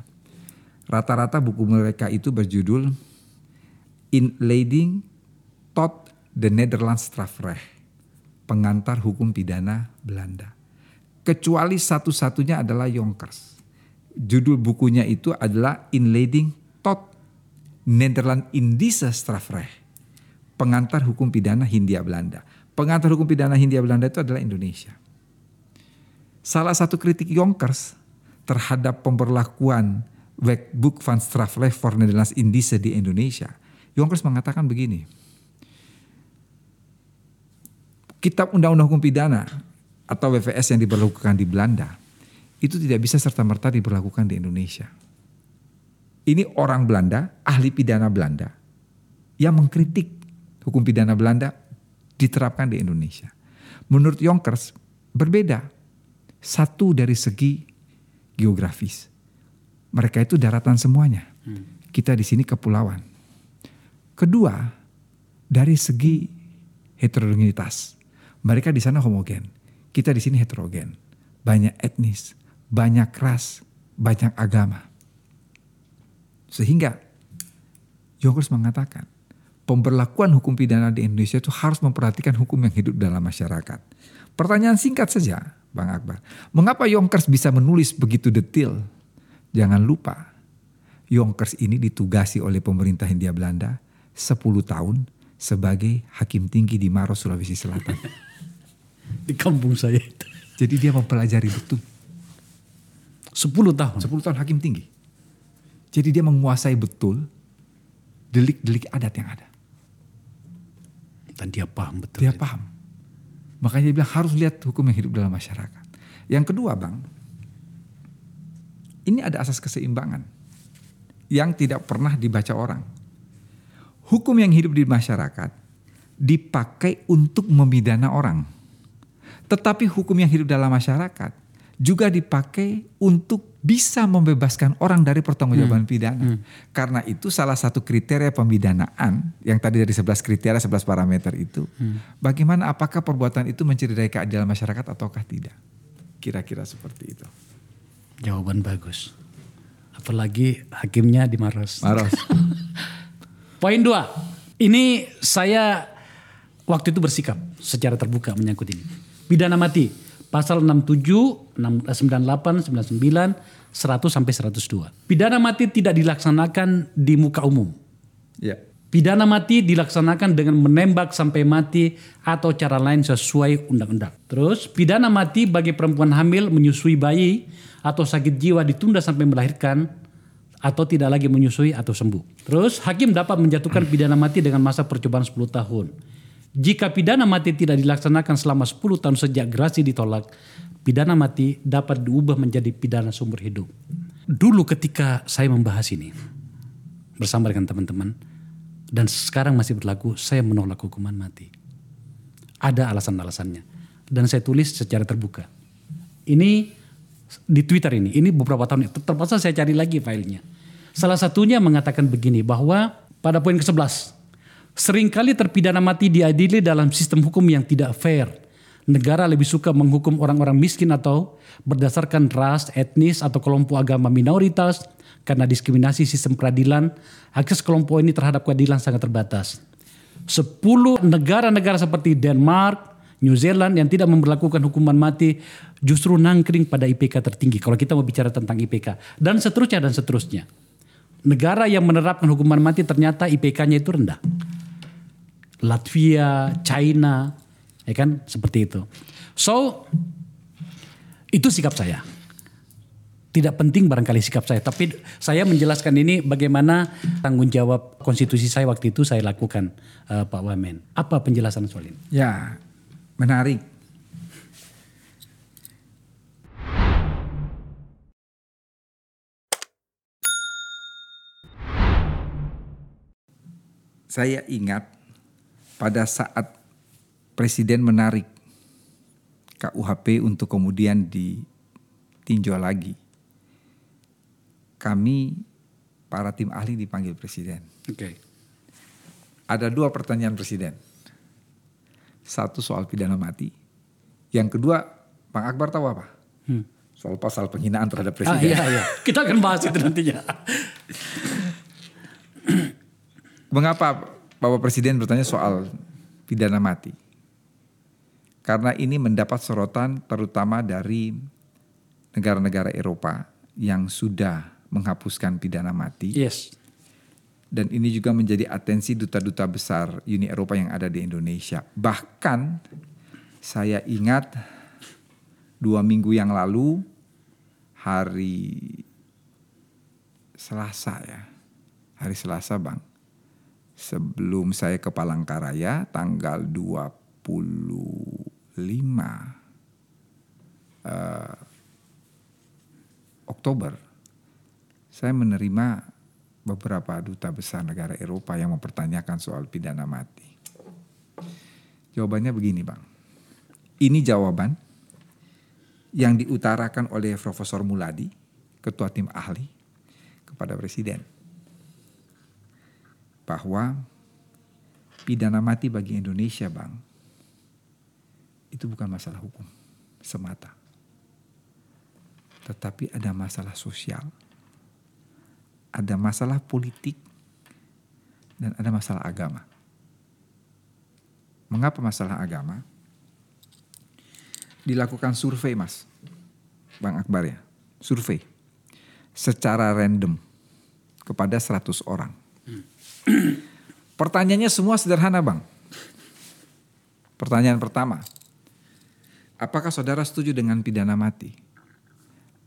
rata-rata buku mereka itu berjudul In Leiding taught the Netherlands Strafrecht, pengantar hukum pidana Belanda. Kecuali satu-satunya adalah Jonkers. Judul bukunya itu adalah In Leiding taught Nederland Indische Strafrecht, pengantar hukum pidana Hindia Belanda. Pengantar hukum pidana Hindia Belanda itu adalah Indonesia. Salah satu kritik Jonkers terhadap pemberlakuan Wetboek van Strafrecht voor Nederlandsch-Indië di Indonesia, Jonkers mengatakan begini. Kitab Undang-Undang Hukum Pidana atau W P S yang diberlakukan di Belanda itu tidak bisa serta-merta diberlakukan di Indonesia. Ini orang Belanda, ahli pidana Belanda yang mengkritik hukum pidana Belanda diterapkan di Indonesia. Menurut Jonkers berbeda. Satu dari segi geografis. Mereka itu daratan semuanya. Kita di sini kepulauan. Kedua, dari segi heterogenitas. Mereka di sana homogen. Kita di sini heterogen. Banyak etnis, banyak ras, banyak agama. Sehingga Jonkers mengatakan pemberlakuan hukum pidana di Indonesia itu harus memperhatikan hukum yang hidup dalam masyarakat. Pertanyaan singkat saja, Bang Akbar. Mengapa Jonkers bisa menulis begitu detail? Jangan lupa, Jonkers ini ditugasi oleh pemerintah Hindia Belanda sepuluh tahun sebagai hakim tinggi di Maros, Sulawesi Selatan. Di kampung saya itu. Jadi dia mempelajari betul. sepuluh tahun? sepuluh tahun hakim tinggi. Jadi dia menguasai betul delik-delik adat yang ada. Dan dia paham betul. Dia itu. paham. Makanya dia bilang harus lihat hukum yang hidup dalam masyarakat. Yang kedua, Bang, ini ada asas keseimbangan yang tidak pernah dibaca orang. Hukum yang hidup di masyarakat dipakai untuk memidana orang. Tetapi hukum yang hidup dalam masyarakat juga dipakai untuk bisa membebaskan orang dari pertanggungjawaban hmm. pidana. Hmm. Karena itu salah satu kriteria pemidanaan, yang tadi dari sebelas kriteria, sebelas parameter itu, hmm. bagaimana apakah perbuatan itu mencederai keadilan masyarakat ataukah tidak. Kira-kira seperti itu. Jawaban bagus. Apalagi hakimnya di Maros. Maros. Poin dua, ini saya waktu itu bersikap secara terbuka menyangkut ini. Pidana mati. Pasal enam puluh tujuh, sembilan puluh delapan, sembilan puluh sembilan, seratus sampai seratus dua. Pidana mati tidak dilaksanakan di muka umum. Ya. Pidana mati dilaksanakan dengan menembak sampai mati atau cara lain sesuai undang-undang. Terus pidana mati bagi perempuan hamil menyusui bayi atau sakit jiwa ditunda sampai melahirkan atau tidak lagi menyusui atau sembuh. Terus hakim dapat menjatuhkan pidana mati dengan masa percobaan sepuluh tahun. Jika pidana mati tidak dilaksanakan selama sepuluh tahun sejak gerasi ditolak, pidana mati dapat diubah menjadi pidana seumur hidup. Dulu ketika saya membahas ini bersama dengan teman-teman, dan sekarang masih berlaku, saya menolak hukuman mati. Ada alasan-alasannya. Dan saya tulis secara terbuka. Ini di Twitter ini, ini beberapa tahun, terpaksa saya cari lagi filenya. Salah satunya mengatakan begini, bahwa pada poin kesebelas, seringkali terpidana mati diadili dalam sistem hukum yang tidak fair. Negara lebih suka menghukum orang-orang miskin atau berdasarkan ras, etnis, atau kelompok agama minoritas karena diskriminasi sistem peradilan. Akses kelompok ini terhadap keadilan sangat terbatas. Sepuluh negara-negara seperti Denmark, New Zealand yang tidak memberlakukan hukuman mati justru nangkring pada I P K tertinggi. Kalau kita mau bicara tentang I P K dan seterusnya dan seterusnya. Negara yang menerapkan hukuman mati ternyata I P K-nya itu rendah. Latvia, China, ya kan seperti itu. So, itu sikap saya. Tidak penting barangkali sikap saya, tapi saya menjelaskan ini bagaimana tanggung jawab konstitusi saya waktu itu saya lakukan, uh, Pak Wamen. Apa penjelasan soal ini? Ya, menarik. Saya ingat pada saat Presiden menarik K U H P untuk kemudian ditinjau lagi, kami para tim ahli dipanggil Presiden. Oke. Okay. Ada dua pertanyaan Presiden. Satu soal pidana mati. Yang kedua, Bang Akbar tahu apa? Hmm. Soal pasal penghinaan terhadap Presiden. Ah, iya, iya. Kita akan bahas itu nantinya. Mengapa Bapak Presiden bertanya soal pidana mati? Karena ini mendapat sorotan terutama dari negara-negara Eropa yang sudah menghapuskan pidana mati. Yes. Dan ini juga menjadi atensi duta-duta besar Uni Eropa yang ada di Indonesia. Bahkan saya ingat dua minggu yang lalu hari Selasa ya, hari Selasa Bang. Sebelum saya ke Palangkaraya tanggal dua puluh lima uh, Oktober, saya menerima beberapa duta besar negara Eropa yang mempertanyakan soal pidana mati. Jawabannya begini Bang, ini jawaban yang diutarakan oleh Profesor Muladi, ketua tim ahli, kepada Presiden, bahwa pidana mati bagi Indonesia Bang, itu bukan masalah hukum semata, tetapi ada masalah sosial, ada masalah politik, dan ada masalah agama. Mengapa masalah agama? Dilakukan survei Mas, Bang Akbar ya, survei secara random kepada seratus orang. Pertanyaannya semua sederhana Bang. Pertanyaan pertama, apakah saudara setuju dengan pidana mati?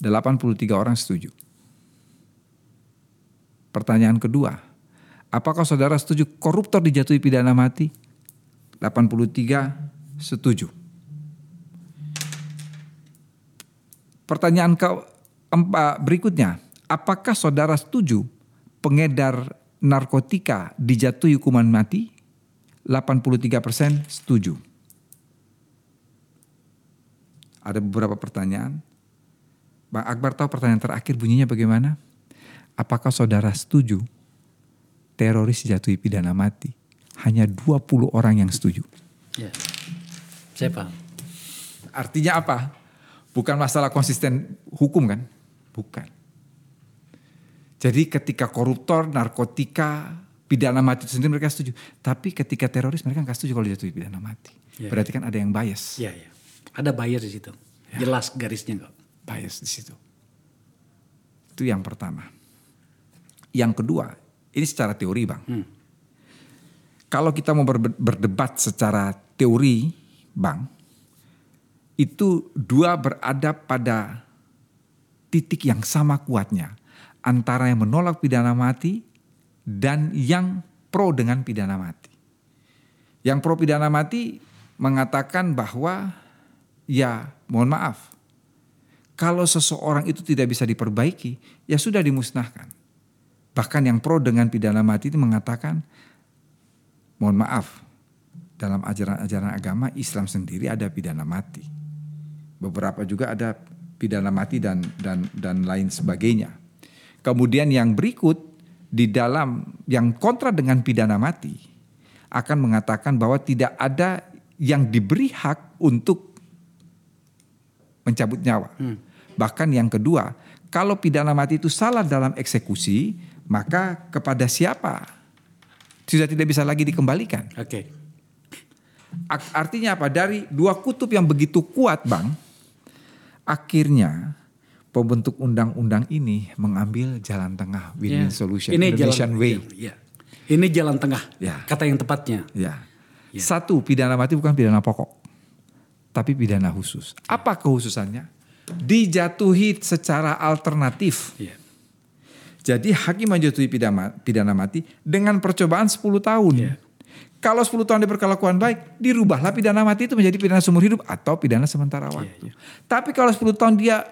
delapan puluh tiga orang setuju. Pertanyaan kedua, apakah saudara setuju koruptor dijatuhi pidana mati? delapan puluh tiga setuju. Pertanyaan keempat berikutnya, apakah saudara setuju pengedar narkotika dijatuhi hukuman mati? delapan puluh tiga persen setuju. Ada beberapa pertanyaan. Bang Akbar tahu pertanyaan terakhir bunyinya bagaimana? Apakah saudara setuju teroris dijatuhi pidana mati? Hanya dua puluh orang yang setuju. Ya, saya paham. Artinya apa? Bukan masalah konsisten hukum kan? Bukan. Jadi ketika koruptor, narkotika, pidana mati itu sendiri mereka setuju. Tapi ketika teroris mereka gak setuju kalau dijatuhi pidana mati. Ya. Berarti kan ada yang bias. Ya, ya. Ada bias di situ. Ya. Jelas garisnya kok. Bias di situ. Itu yang pertama. Yang kedua, ini secara teori Bang. Hmm. Kalau kita mau berdebat secara teori Bang, itu dua berada pada titik yang sama kuatnya. Antara yang menolak pidana mati dan yang pro dengan pidana mati. Yang pro pidana mati mengatakan bahwa ya mohon maaf, kalau seseorang itu tidak bisa diperbaiki, ya sudah dimusnahkan. Bahkan yang pro dengan pidana mati itu mengatakan, mohon maaf, dalam ajaran-ajaran agama Islam sendiri ada pidana mati. Beberapa juga ada pidana mati dan dan dan lain sebagainya. Kemudian yang berikut, di dalam yang kontra dengan pidana mati, akan mengatakan bahwa tidak ada yang diberi hak untuk mencabut nyawa. Hmm. Bahkan yang kedua, kalau pidana mati itu salah dalam eksekusi, maka kepada siapa? Sudah tidak bisa lagi dikembalikan. Oke. Okay. Artinya apa? Dari dua kutub yang begitu kuat Bang, akhirnya pembentuk undang-undang ini mengambil jalan tengah, win-win yeah. solution, ini Indonesian jalan, way. Yeah. Ini jalan tengah, yeah. kata yang tepatnya. Yeah. Yeah. Satu, pidana mati bukan pidana pokok, tapi pidana khusus. Apa kehususannya? Dijatuhi secara alternatif. Yeah. Jadi hakim menjatuhi pidana, pidana mati dengan percobaan sepuluh tahun. Yeah. Kalau sepuluh tahun diperkelakuan baik, dirubahlah pidana mati itu menjadi pidana seumur hidup atau pidana sementara waktu. Yeah, yeah. Tapi kalau sepuluh tahun dia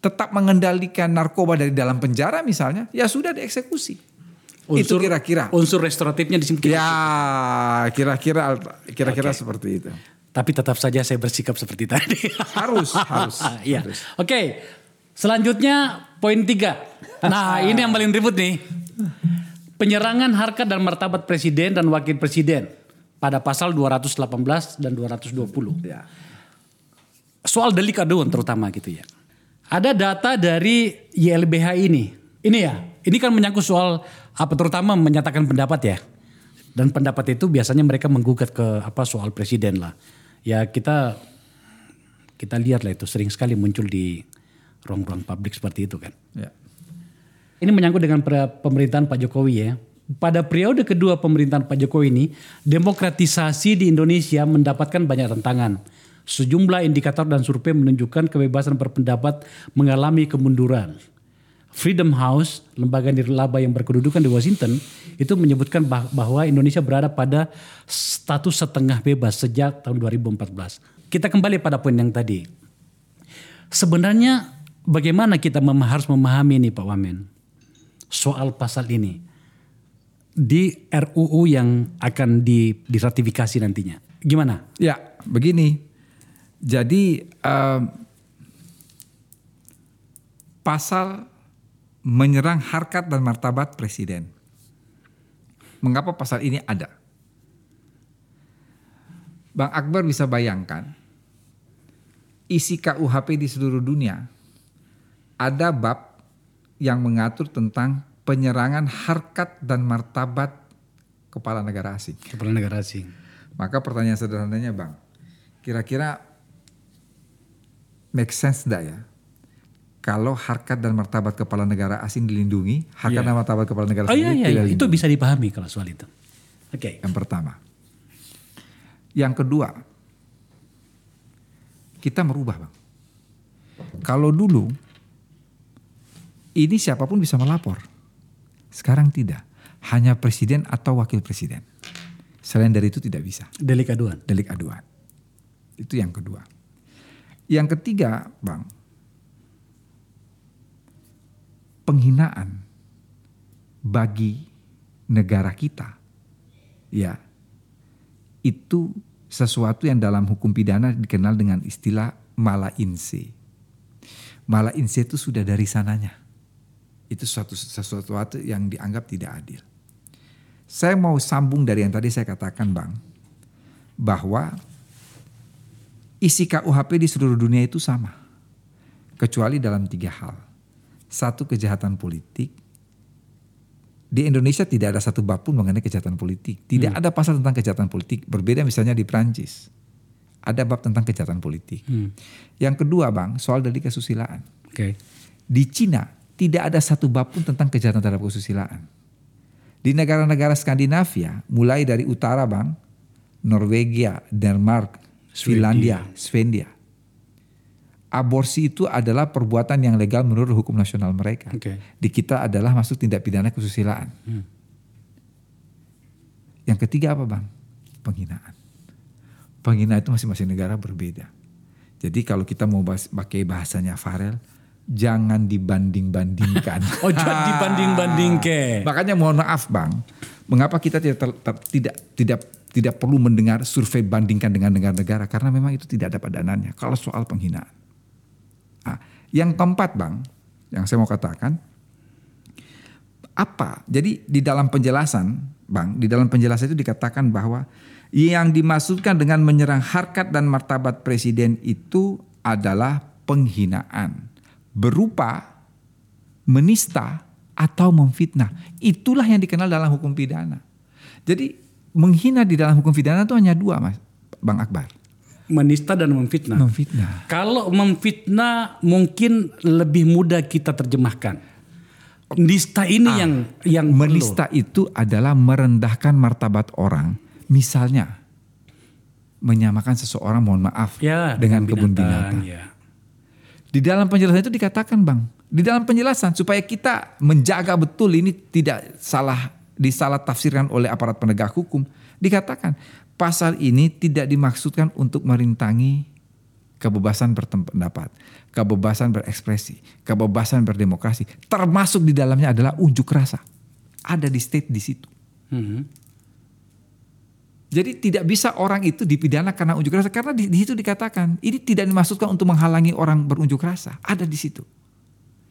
tetap mengendalikan narkoba dari dalam penjara misalnya, ya sudah dieksekusi. Unsur, itu kira-kira. Unsur restoratifnya disingkirkan. Ya, kira-kira kira-kira okay. seperti itu. Tapi tetap saja saya bersikap seperti tadi. Harus, harus. Iya. Oke, okay. Selanjutnya poin tiga. Nah ini yang paling ribut nih. Penyerangan harkat dan martabat presiden dan wakil presiden pada pasal dua ratus delapan belas dan dua ratus dua puluh. Soal delik aduan terutama gitu ya. Ada data dari Y L B H ini. Ini ya, ini kan menyangkut soal apa terutama menyatakan pendapat ya. Dan pendapat itu biasanya mereka menggugat ke apa soal presiden lah. Ya kita kita lihat lah itu sering sekali muncul di ruang-ruang publik seperti itu kan. Ya. Ini menyangkut dengan pemerintahan Pak Jokowi ya. Pada periode kedua pemerintahan Pak Jokowi ini, demokratisasi di Indonesia mendapatkan banyak tantangan. Sejumlah indikator dan survei menunjukkan kebebasan berpendapat mengalami kemunduran. Freedom House, lembaga nirlaba yang berkedudukan di Washington, itu menyebutkan bahwa Indonesia berada pada status setengah bebas sejak tahun dua ribu empat belas. Kita kembali pada poin yang tadi. Sebenarnya bagaimana kita mem- harus memahami ini Pak Wamen soal pasal ini di R U U yang akan di, diratifikasi nantinya? Gimana? Ya, begini. Jadi um, pasal menyerang harkat dan martabat presiden. Mengapa pasal ini ada? Bang Akbar bisa bayangkan isi K U H P di seluruh dunia ada bab yang mengatur tentang penyerangan harkat dan martabat kepala negara asing. Kepala negara asing. Maka pertanyaan sederhananya Bang, kira-kira make sense enggak ya? Kalau harkat dan martabat kepala negara asing dilindungi, harkat yeah. dan martabat kepala negara asing oh, iya, iya, tidak iya. Itu bisa dipahami kalau soal itu. Oke. Okay. Yang pertama. Yang kedua, kita merubah Bang. Kalau dulu, ini siapapun bisa melapor. Sekarang tidak. Hanya presiden atau wakil presiden. Selain dari itu tidak bisa. Delik aduan. Delik aduan. Itu yang kedua. Yang ketiga Bang, penghinaan bagi negara kita, ya, itu sesuatu yang dalam hukum pidana dikenal dengan istilah mala inse. Mala inse itu sudah dari sananya. Itu sesuatu, sesuatu yang dianggap tidak adil. Saya mau sambung dari yang tadi saya katakan Bang, bahwa isi K U H P di seluruh dunia itu sama, kecuali dalam tiga hal. Satu, kejahatan politik. Di Indonesia tidak ada satu bab pun mengenai kejahatan politik. Tidak hmm. ada pasal tentang kejahatan politik. Berbeda misalnya di Prancis. Ada bab tentang kejahatan politik. Hmm. Yang kedua Bang, soal delik kesusilaan. Okay. Di Cina tidak ada satu bab pun tentang kejahatan terhadap kesusilaan. Di negara-negara Skandinavia, mulai dari utara Bang, Norwegia, Denmark, Finlandia, Swedia. Aborsi itu adalah perbuatan yang legal menurut hukum nasional mereka. Okay. Di kita adalah masuk tindak pidana kesusilaan. Hmm. Yang ketiga apa Bang? Penghinaan. Penghinaan itu masing-masing negara berbeda. Jadi kalau kita mau bahas, pakai bahasanya Farel, jangan dibanding-bandingkan. Oh, jangan dibanding-bandingkan. Makanya mohon maaf Bang, mengapa kita tidak ter, ter, tidak tidak tidak perlu mendengar survei bandingkan dengan negara-negara, karena memang itu tidak ada padanannya kalau soal penghinaan. Nah, yang keempat Bang, yang saya mau katakan apa? Jadi di dalam penjelasan Bang, di dalam penjelasan itu dikatakan bahwa yang dimaksudkan dengan menyerang harkat dan martabat presiden itu adalah penghinaan berupa menista atau memfitnah. Itulah yang dikenal dalam hukum pidana. Jadi menghina di dalam hukum pidana itu hanya dua Mas, Bang Akbar. Menista dan memfitnah. Memfitnah. Kalau memfitnah mungkin lebih mudah kita terjemahkan. Nista ini ah, yang yang menista perlu. Itu adalah merendahkan martabat orang. Misalnya menyamakan seseorang, mohon maaf, ya, dengan, dengan kebun binatang. binatang. Ya. Di dalam penjelasan itu dikatakan Bang, di dalam penjelasan supaya kita menjaga betul ini tidak salah disalah tafsirkan oleh aparat penegak hukum, dikatakan pasal ini tidak dimaksudkan untuk merintangi kebebasan berpendapat, kebebasan berekspresi, kebebasan berdemokrasi. Termasuk di dalamnya adalah unjuk rasa. Ada di state di situ. Mm-hmm. Jadi tidak bisa orang itu dipidana karena unjuk rasa. Karena di, di situ dikatakan ini tidak dimaksudkan untuk menghalangi orang berunjuk rasa. Ada di situ.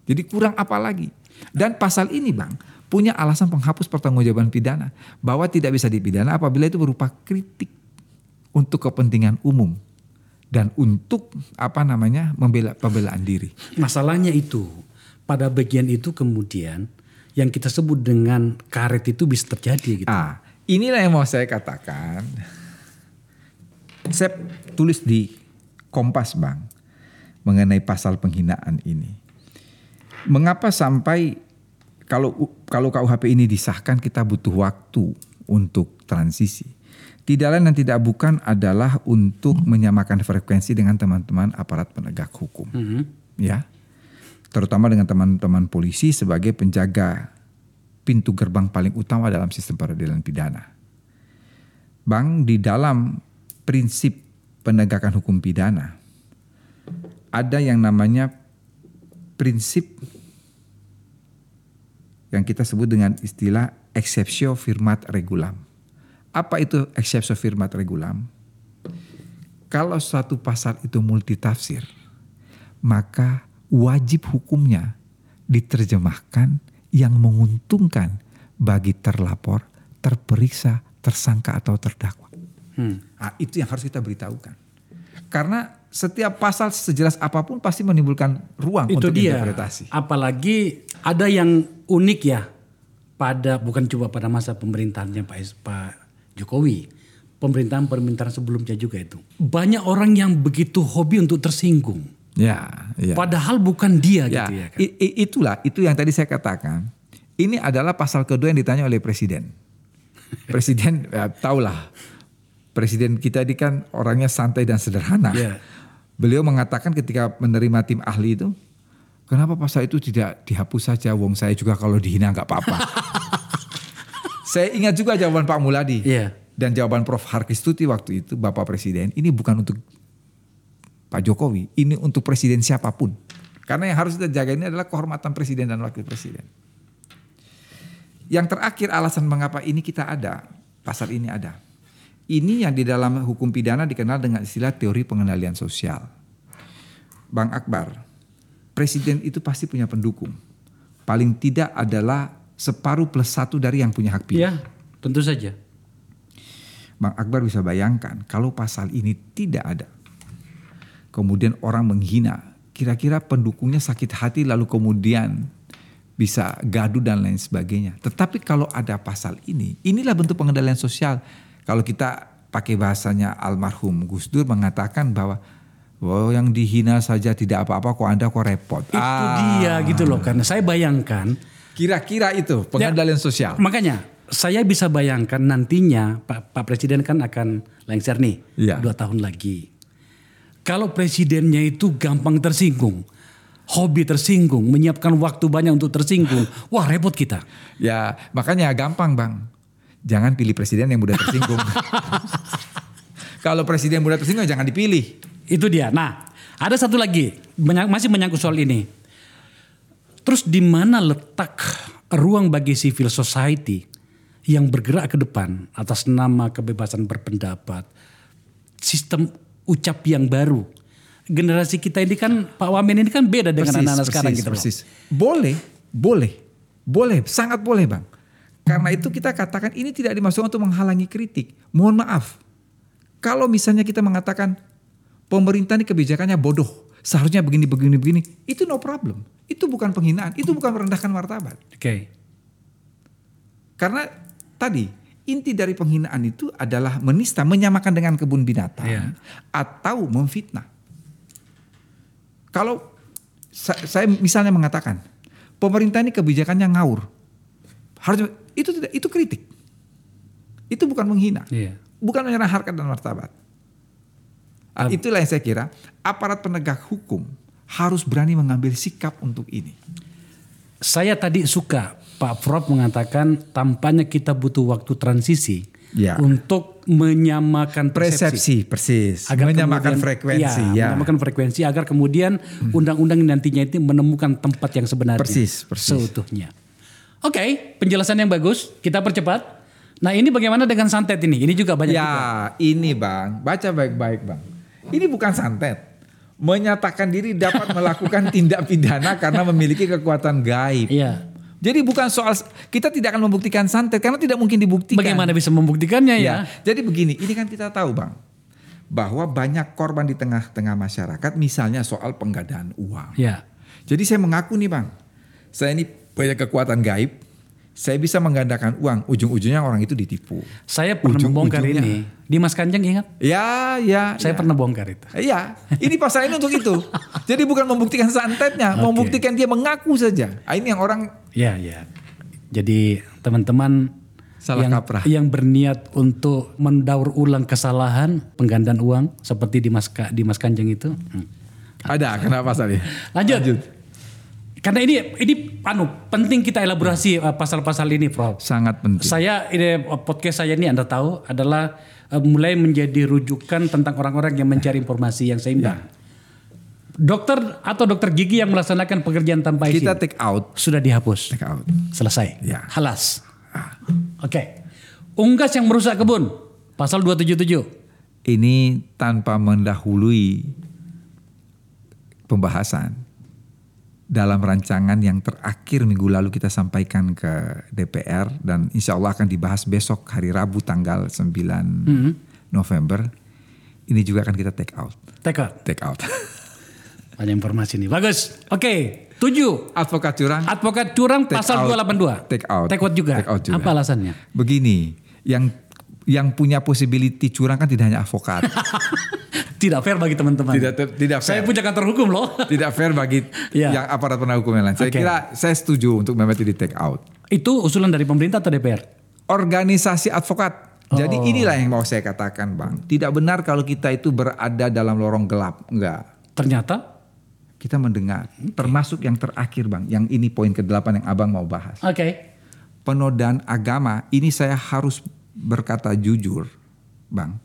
Jadi kurang apa lagi. Dan pasal ini Bang, punya alasan penghapus pertanggungjawaban pidana, bahwa tidak bisa dipidana apabila itu berupa kritik untuk kepentingan umum dan untuk apa namanya membela pembelaan diri. Masalahnya itu pada bagian itu kemudian yang kita sebut dengan karet itu bisa terjadi gitu. Ah, inilah yang mau saya katakan. Saya tulis di Kompas Bang mengenai pasal penghinaan ini. Mengapa sampai Kalau kalau K U H P ini disahkan kita butuh waktu untuk transisi. Tidak lain dan tidak bukan adalah untuk menyamakan frekuensi dengan teman-teman aparat penegak hukum. Mm-hmm. Ya. terutama dengan teman-teman polisi sebagai penjaga pintu gerbang paling utama dalam sistem peradilan pidana. Bang, di dalam prinsip penegakan hukum pidana ada yang namanya prinsip yang kita sebut dengan istilah exceptio firmat regulam. Apa itu exceptio firmat regulam? Kalau satu pasal itu multitafsir, maka wajib hukumnya diterjemahkan yang menguntungkan bagi terlapor, terperiksa, tersangka atau terdakwa. Hmm. Nah, itu yang harus kita beritahukan. Karena setiap pasal sejelas apapun pasti menimbulkan ruang itu untuk dia, interpretasi. Apalagi ada yang unik ya pada bukan cuma pada masa pemerintahannya Pak, Pak Jokowi. Pemerintahan-pemerintahan sebelumnya juga itu. Banyak orang yang begitu hobi untuk tersinggung. Ya, ya. Padahal bukan dia ya, gitu ya. Kan? I- itulah, itu yang tadi saya katakan. Ini adalah pasal kedua yang ditanya oleh Presiden. Presiden, ya, tahulah. Presiden kita ini kan orangnya santai dan sederhana. Ya. Beliau mengatakan ketika menerima tim ahli itu, kenapa pasal itu tidak dihapus saja? Wong saya juga kalau dihina gak apa-apa. Saya ingat juga jawaban Pak Muladi. Iya. Dan jawaban Profesor Harkistuti waktu itu, Bapak Presiden, ini bukan untuk Pak Jokowi, ini untuk Presiden siapapun. Karena yang harus kita jaga ini adalah kehormatan Presiden dan Wakil Presiden. Yang terakhir alasan mengapa ini kita ada, pasal ini ada. Ini yang di dalam hukum pidana dikenal dengan istilah teori pengendalian sosial. Bang Akbar, Presiden itu pasti punya pendukung. Paling tidak adalah separuh plus satu dari yang punya hak pilih. Ya, tentu saja. Bang Akbar bisa bayangkan kalau pasal ini tidak ada. Kemudian orang menghina. Kira-kira pendukungnya sakit hati lalu kemudian bisa gaduh dan lain sebagainya. Tetapi kalau ada pasal ini, inilah bentuk pengendalian sosial. Kalau kita pakai bahasanya almarhum Gus Dur mengatakan bahwa wow, yang dihina saja tidak apa-apa kok Anda kok repot. Itu ah. dia gitu loh. Karena saya bayangkan. Kira-kira itu pengendalian ya, sosial. Makanya. Saya bisa bayangkan nantinya Pak, Pak Presiden kan akan lengser nih ya. Dua tahun lagi. Kalau presidennya itu gampang tersinggung, hobi tersinggung, menyiapkan waktu banyak untuk tersinggung, wah repot kita. Ya makanya gampang Bang, jangan pilih presiden yang mudah tersinggung. Kalau presiden mudah tersinggung jangan dipilih. Itu dia. Nah ada satu lagi masih menyangkut soal ini. Terus di mana letak ruang bagi civil society yang bergerak ke depan atas nama kebebasan berpendapat, sistem ucap yang baru. Generasi kita ini kan, Pak Wamen ini kan beda dengan persis, anak-anak persis, sekarang kita. Persis. Boleh, boleh, boleh, sangat boleh Bang. Karena itu kita katakan ini tidak dimaksud untuk menghalangi kritik. Mohon maaf, kalau misalnya kita mengatakan pemerintah ini kebijakannya bodoh, seharusnya begini, begini, begini, itu no problem. Itu bukan penghinaan, itu bukan merendahkan martabat. Oke. Okay. Karena tadi inti dari penghinaan itu adalah menista, menyamakan dengan kebun binatang yeah. atau memfitnah. Kalau saya misalnya mengatakan pemerintah ini kebijakannya ngawur, harus itu tidak, itu kritik, itu bukan menghina, yeah. bukan menyerang harkat dan martabat. Um. Itulah yang saya kira aparat penegak hukum harus berani mengambil sikap untuk ini. Saya tadi suka Pak Prof mengatakan tampaknya kita butuh waktu transisi ya. Untuk menyamakan persepsi, persepsi persis, agar menyamakan kemudian, frekuensi, ya, ya. menyamakan frekuensi agar kemudian hmm. undang-undang nantinya itu menemukan tempat yang sebenarnya, persis, persis. seutuhnya. Oke, okay, penjelasan yang bagus. Kita percepat. Nah ini bagaimana dengan santet ini? Ini juga banyak. Ya juga. Ini Bang, baca baik-baik Bang. Ini bukan santet. Menyatakan diri dapat melakukan tindak pidana karena memiliki kekuatan gaib. Iya. Jadi bukan soal kita tidak akan membuktikan santet karena tidak mungkin dibuktikan. Bagaimana bisa membuktikannya ya? ya? Jadi begini, ini kan kita tahu Bang bahwa banyak korban di tengah-tengah masyarakat misalnya soal penggadaan uang. Iya. Jadi saya mengaku nih Bang, saya ini punya kekuatan gaib, saya bisa menggandakan uang, ujung-ujungnya orang itu ditipu. Saya pernah membongkar ini. Dimas Kanjeng ingat? Ya, ya. Saya ya. pernah bongkar itu. Iya, ini pasal ini untuk itu. Jadi bukan membuktikan santetnya, okay. membuktikan dia mengaku saja. Ini yang orang... Ya, ya. Jadi teman-teman salah yang, kaprah. Yang berniat untuk mendaur ulang kesalahan penggandaan uang seperti Dimas, Dimas Kanjeng itu. Hmm. Ada, kenapa pasalnya? Lanjut. Lanjut. Karena ini ini anu penting kita elaborasi uh, pasal-pasal ini, Prof. Sangat penting. Saya ini podcast saya ini Anda tahu adalah uh, mulai menjadi rujukan tentang orang-orang yang mencari informasi yang seimbang. Ya. Dokter atau dokter gigi yang melaksanakan pekerjaan tanpa izin. Kita take out sudah dihapus. Take out. Selesai. Ya. Halas. Ah. Oke. Okay. Unggas yang merusak kebun. Pasal dua tujuh tujuh. Ini tanpa mendahului pembahasan. Dalam rancangan yang terakhir minggu lalu kita sampaikan ke D P R dan insya Allah akan dibahas besok hari Rabu tanggal sembilan mm-hmm. November. Ini juga akan kita take out. Take out. Take out. Banyak informasi nih. Bagus. Oke. Okay. tujuh. Advokat curang. Advokat curang take pasal out, dua delapan dua. Take out. Take out juga. Take out juga. Apa alasannya? Begini. Yang yang punya possibility curang kan tidak hanya advokat. Tidak fair bagi teman-teman. Tidak, tidak fair. Saya punya kantor hukum loh. Tidak fair bagi yeah. yang aparat penegak hukum yang lain. Saya okay. kira saya setuju untuk memang di take out. Itu usulan dari pemerintah atau D P R? Organisasi advokat. Oh. Jadi inilah yang mau saya katakan, Bang. Tidak benar kalau kita itu berada dalam lorong gelap. Enggak. Ternyata? Kita mendengar. Okay. Termasuk yang terakhir, Bang. Yang ini poin kedelapan yang Abang mau bahas. Oke. Okay. Penodaan agama. Ini saya harus berkata jujur, Bang.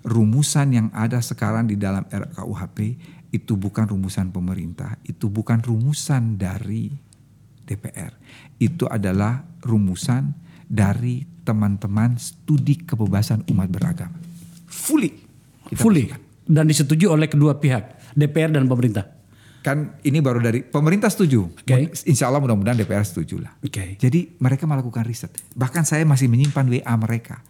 Rumusan yang ada sekarang di dalam R K U H P itu bukan rumusan pemerintah, itu bukan rumusan dari D P R. Itu adalah rumusan dari teman-teman studi kebebasan umat beragama. Fully. Fully. Masukkan. Dan disetujui oleh kedua pihak, D P R dan pemerintah. Kan ini baru dari pemerintah setuju. Okay. Insya Allah mudah-mudahan D P R setuju lah. Okay. Jadi mereka melakukan riset. Bahkan saya masih menyimpan W A mereka.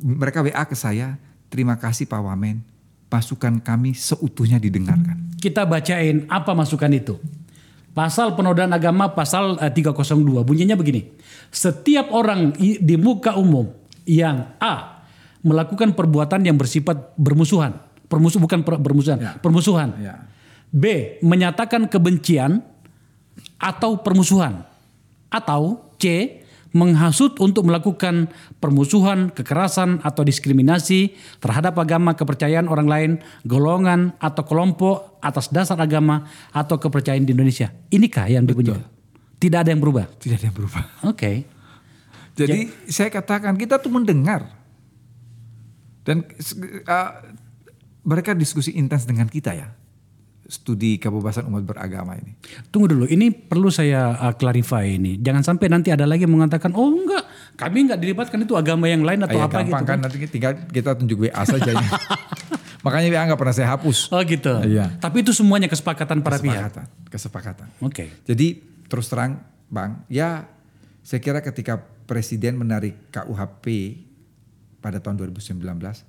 Mereka W A ke saya. Terima kasih Pak Wamen, masukan kami seutuhnya didengarkan. Kita bacain apa masukan itu. Pasal penodaan agama pasal tiga nol dua bunyinya begini. Setiap orang di muka umum yang A melakukan perbuatan yang bersifat bermusuhan, permusuh bukan per, bermusuhan, ya. permusuhan. Ya. B menyatakan kebencian atau permusuhan atau C menghasut untuk melakukan permusuhan, kekerasan atau diskriminasi terhadap agama, kepercayaan orang lain, golongan atau kelompok atas dasar agama atau kepercayaan di Indonesia. Inikah yang dipuji? Tidak ada yang berubah. Tidak ada yang berubah. Oke. Okay. Jadi ya. Saya katakan kita tuh mendengar dan uh, mereka diskusi intens dengan kita ya. Studi kebebasan umat beragama ini. Tunggu dulu, ini perlu saya uh, clarify ini. Jangan sampai nanti ada lagi yang mengatakan, oh enggak, kami enggak dilibatkan itu agama yang lain atau Ayah, apa gitu. Kan, kan nanti tinggal kita tunjuk W A saja. Makanya W A enggak pernah saya hapus. Oh gitu. Iya. Tapi itu semuanya kesepakatan para kesepakatan, pihak. Kesepakatan. Oke. Okay. Jadi terus terang Bang, ya saya kira ketika Presiden menarik K U H P pada tahun dua ribu sembilan belas,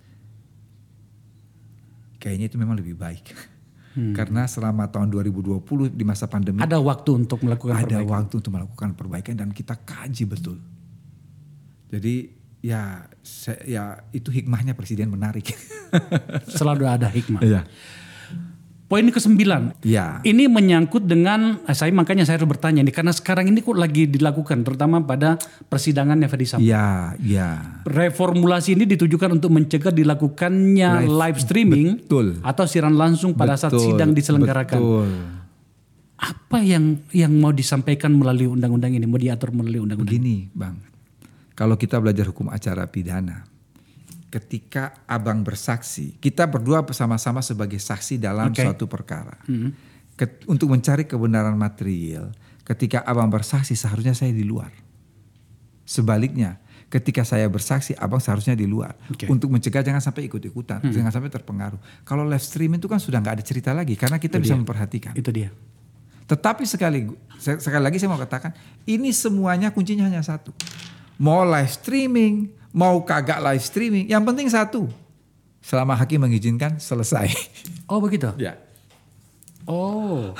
kayaknya itu memang lebih baik. Hmm. Karena selama tahun dua ribu dua puluh di masa pandemi ada waktu untuk melakukan ada perbaikan. waktu untuk melakukan perbaikan dan kita kaji betul. Jadi ya saya, ya itu hikmahnya Presiden menarik. Selalu ada hikmah. Ya. Poin kesembilan. Ya. Ini menyangkut dengan saya makanya saya harus bertanya ini karena sekarang ini kok lagi dilakukan terutama pada persidangannya Fedy Sambo. Ya, ya. Reformulasi ini ditujukan untuk mencegah dilakukannya live, live streaming betul. Atau siaran langsung pada betul, saat sidang diselenggarakan. Betul. Apa yang yang mau disampaikan melalui undang-undang ini, mau diatur melalui undang-undang? Begini, Bang. Kalau kita belajar hukum acara pidana, ketika Abang bersaksi, kita berdua bersama-sama sebagai saksi dalam okay. suatu perkara. Mm-hmm. Ket, untuk mencari kebenaran material, ketika Abang bersaksi seharusnya saya di luar. Sebaliknya, ketika saya bersaksi Abang seharusnya di luar. Okay. Untuk mencegah jangan sampai ikut-ikutan, mm-hmm. jangan sampai terpengaruh. Kalau live streaming itu kan sudah gak ada cerita lagi karena kita itu bisa dia. memperhatikan. Itu dia. Tetapi sekali, sekali lagi saya mau katakan, ini semuanya kuncinya hanya satu. Mau live streaming, mau kagak live streaming, yang penting satu. Selama hakim mengizinkan, selesai. Oh begitu? Ya. Oh.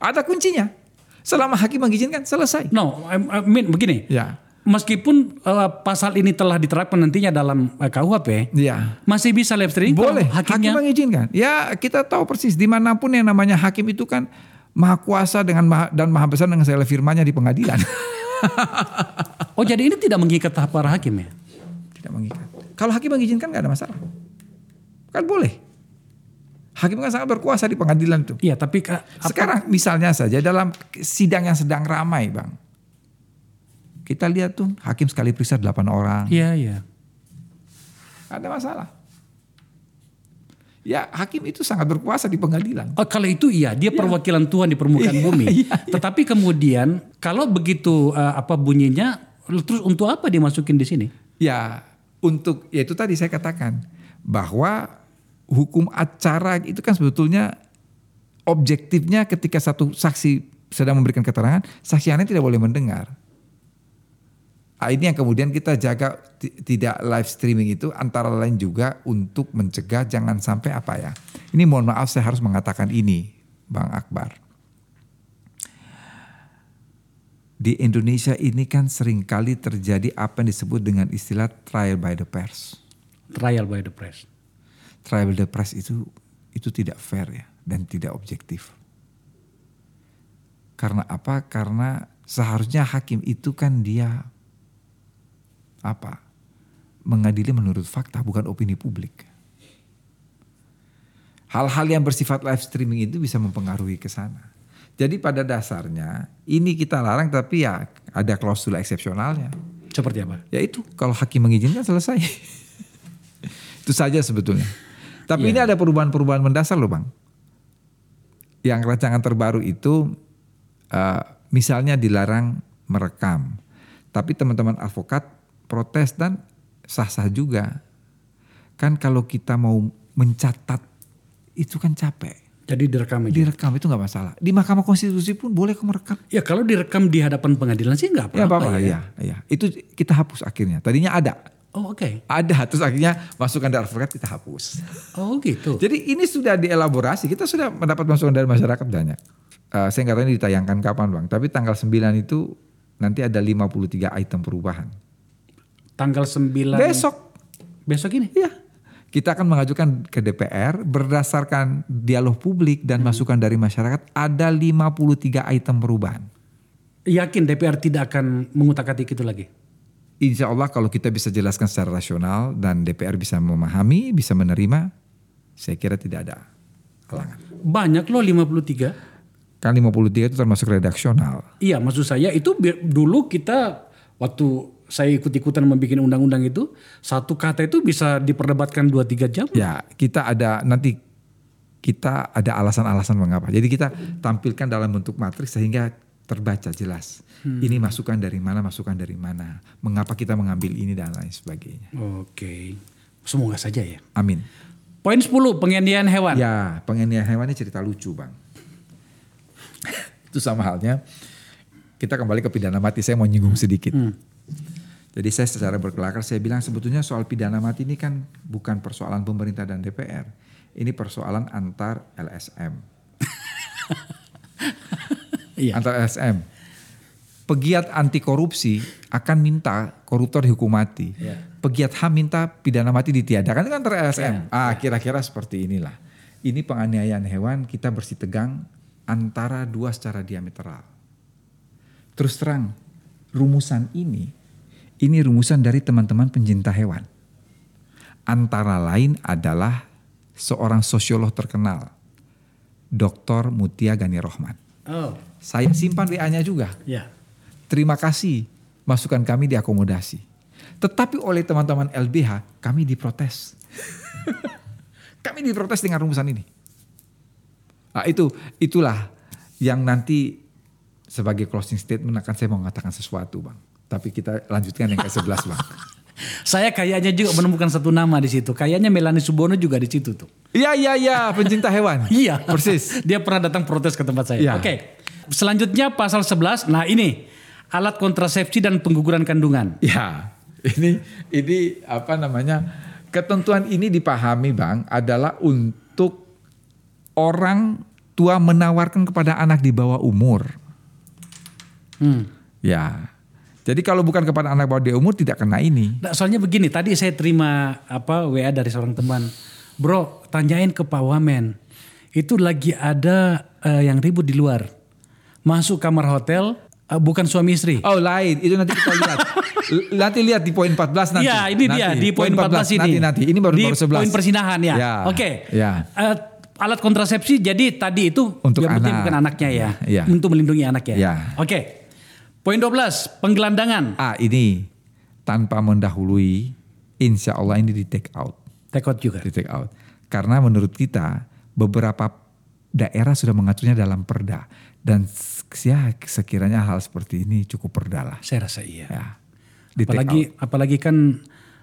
Ada kuncinya. Selama hakim mengizinkan, selesai. No, I mean begini. Ya. Meskipun uh, pasal ini telah diterapkan nantinya dalam uh, K U H P, ya. Masih bisa live streaming? Boleh, hakimnya... hakim mengizinkan. Ya kita tahu persis, dimanapun yang namanya hakim itu kan maha kuasa dengan maha, dan maha besar dengan segala firman-Nya di pengadilan. Oh jadi ini tidak mengikat para hakim ya? Tidak mengikat. Kalau hakim mengizinkan gak ada masalah. Kan boleh. hakim kan sangat berkuasa di pengadilan itu. Iya, tapi Kak, sekarang apa? Misalnya saja dalam sidang yang sedang ramai, Bang. Kita lihat tuh hakim sekali periksa delapan orang. Iya, iya. Ada masalah. Ya, hakim itu sangat berkuasa di pengadilan. Oh, kalau itu iya, dia ya. Perwakilan Tuhan di permukaan ya, bumi. Ya, ya. Tetapi kemudian kalau begitu uh, apa bunyinya, terus untuk apa dimasukin di sini? Ya, untuk ya itu tadi saya katakan bahwa hukum acara itu kan sebetulnya objektifnya ketika satu saksi sedang memberikan keterangan, saksi lain tidak boleh mendengar. Ini yang kemudian kita jaga t- tidak live streaming itu antara lain juga untuk mencegah jangan sampai apa ya. Ini mohon maaf saya harus mengatakan ini Bang Akbar. Di Indonesia ini kan seringkali terjadi apa yang disebut dengan istilah trial by the press. Trial by the press. Trial by the press itu itu tidak fair ya dan tidak objektif. Karena apa? Karena seharusnya hakim itu kan dia apa mengadili menurut fakta bukan opini publik. Hal-hal yang bersifat live streaming itu bisa mempengaruhi ke sana. Jadi pada dasarnya ini kita larang tapi ya ada klausula eksepsionalnya. Seperti apa? Ya itu kalau hakim mengizinkan selesai. Itu saja sebetulnya. Tapi yeah. Ini ada perubahan-perubahan mendasar loh Bang. Yang rancangan terbaru itu uh, misalnya dilarang merekam. Tapi teman-teman advokat protes dan sah-sah juga. Kan kalau kita mau mencatat itu kan capek. Jadi direkam aja. Direkam itu gak masalah. Di Mahkamah Konstitusi pun boleh kok merekam. Ya kalau direkam di hadapan pengadilan sih gak apa-apa. Ya apa-apa ya. Ya, ya. Itu kita hapus akhirnya. Tadinya ada. Oh oke. Okay. Ada terus akhirnya masukan dari advokat kita hapus. Oh gitu. Jadi ini sudah dielaborasi. Kita sudah mendapat masukan dari masyarakat banyak. Uh, saya gak tahu ini ditayangkan kapan Bang. Tapi tanggal sembilan itu nanti ada lima puluh tiga item perubahan. Tanggal sembilan besok besok ini ya kita akan mengajukan ke D P R berdasarkan dialog publik dan hmm. masukan dari masyarakat ada lima puluh tiga item perubahan. Yakin D P R tidak akan mengutak-atik itu lagi? Insya Allah kalau kita bisa jelaskan secara rasional dan D P R bisa memahami, bisa menerima, saya kira tidak ada halangan. Banyak loh lima puluh tiga. Kan lima puluh tiga itu termasuk redaksional. Iya, maksud saya itu dulu kita waktu saya ikut-ikutan membuat undang-undang itu, satu kata itu bisa diperdebatkan dua tiga jam. Ya, kita ada nanti kita ada alasan-alasan mengapa. Jadi kita tampilkan dalam bentuk matriks sehingga terbaca jelas. Hmm. Ini masukan dari mana, masukan dari mana. Mengapa kita mengambil ini dan lain sebagainya. Oke. Semoga saja ya. Amin. Poin sepuluh, penganiayaan hewan. Ya, penganiayaan hewan ini cerita lucu, Bang. Itu sama halnya kita kembali ke pidana mati. Saya mau nyinggung sedikit. Hmm. Jadi saya secara berkelakar saya bilang sebetulnya soal pidana mati ini kan bukan persoalan pemerintah dan D P R. Ini persoalan antar L S M. Antar L S M. Pegiat anti korupsi akan minta koruptor dihukum mati. Pegiat H A M minta pidana mati ditiadakan. Itu kan antar L S M. Ah, kira-kira seperti inilah. Ini penganiayaan hewan kita bersih tegang antara dua secara diametral. Terus terang rumusan ini, ini rumusan dari teman-teman pencinta hewan. Antara lain adalah seorang sosiolog terkenal, Doktor Mutia Gani Rohman. Oh. Saya simpan W A-nya juga. Yeah. Terima kasih masukan kami diakomodasi. Tetapi oleh teman-teman L B H kami diprotes. Kami diprotes dengan rumusan ini. Nah, itu itulah yang nanti sebagai closing statement akan saya mau mengatakan sesuatu Bang. Tapi kita lanjutkan yang kesebelas Bang. Saya kayaknya juga menemukan satu nama di situ. Kayaknya Melani Subono juga di situ tuh. Iya iya iya, pencinta hewan. Iya. Persis. Dia pernah datang protes ke tempat saya. Ya. Oke. Okay. Selanjutnya pasal sebelas. Nah, ini alat kontrasepsi dan pengguguran kandungan. Iya. Ini ini apa namanya? Ketentuan ini dipahami Bang adalah untuk orang tua menawarkan kepada anak di bawah umur. Hmm. Ya, jadi kalau bukan kepada anak bawah umur tidak kena ini. Nah, soalnya begini, tadi saya terima apa W A dari seorang teman, bro, tanyain ke Pak Wamen, itu lagi ada uh, yang ribut di luar, masuk kamar hotel, uh, bukan suami istri. Oh lain, itu nanti kita lihat, nanti lihat di poin empat belas nanti. Ya, ini nanti. Dia di poin empat belas, empat belas ini. Nanti nanti, ini baru di baru sebelas. Poin persinahan ya. Ya. Oke. Okay. Ya. Uh, alat kontrasepsi jadi tadi itu untuk anak. Bukan anaknya ya, ya. Untuk melindungi anaknya. Ya. Oke. Okay. Poin dua belas, penggelandangan. Ah, ini tanpa mendahului, insya Allah ini di take out. Take out juga. Di take out. Karena menurut kita beberapa daerah sudah mengaturnya dalam perda dan ya, sekiranya hal seperti ini cukup perda lah. Saya rasa iya. Ya. Apalagi out. apalagi kan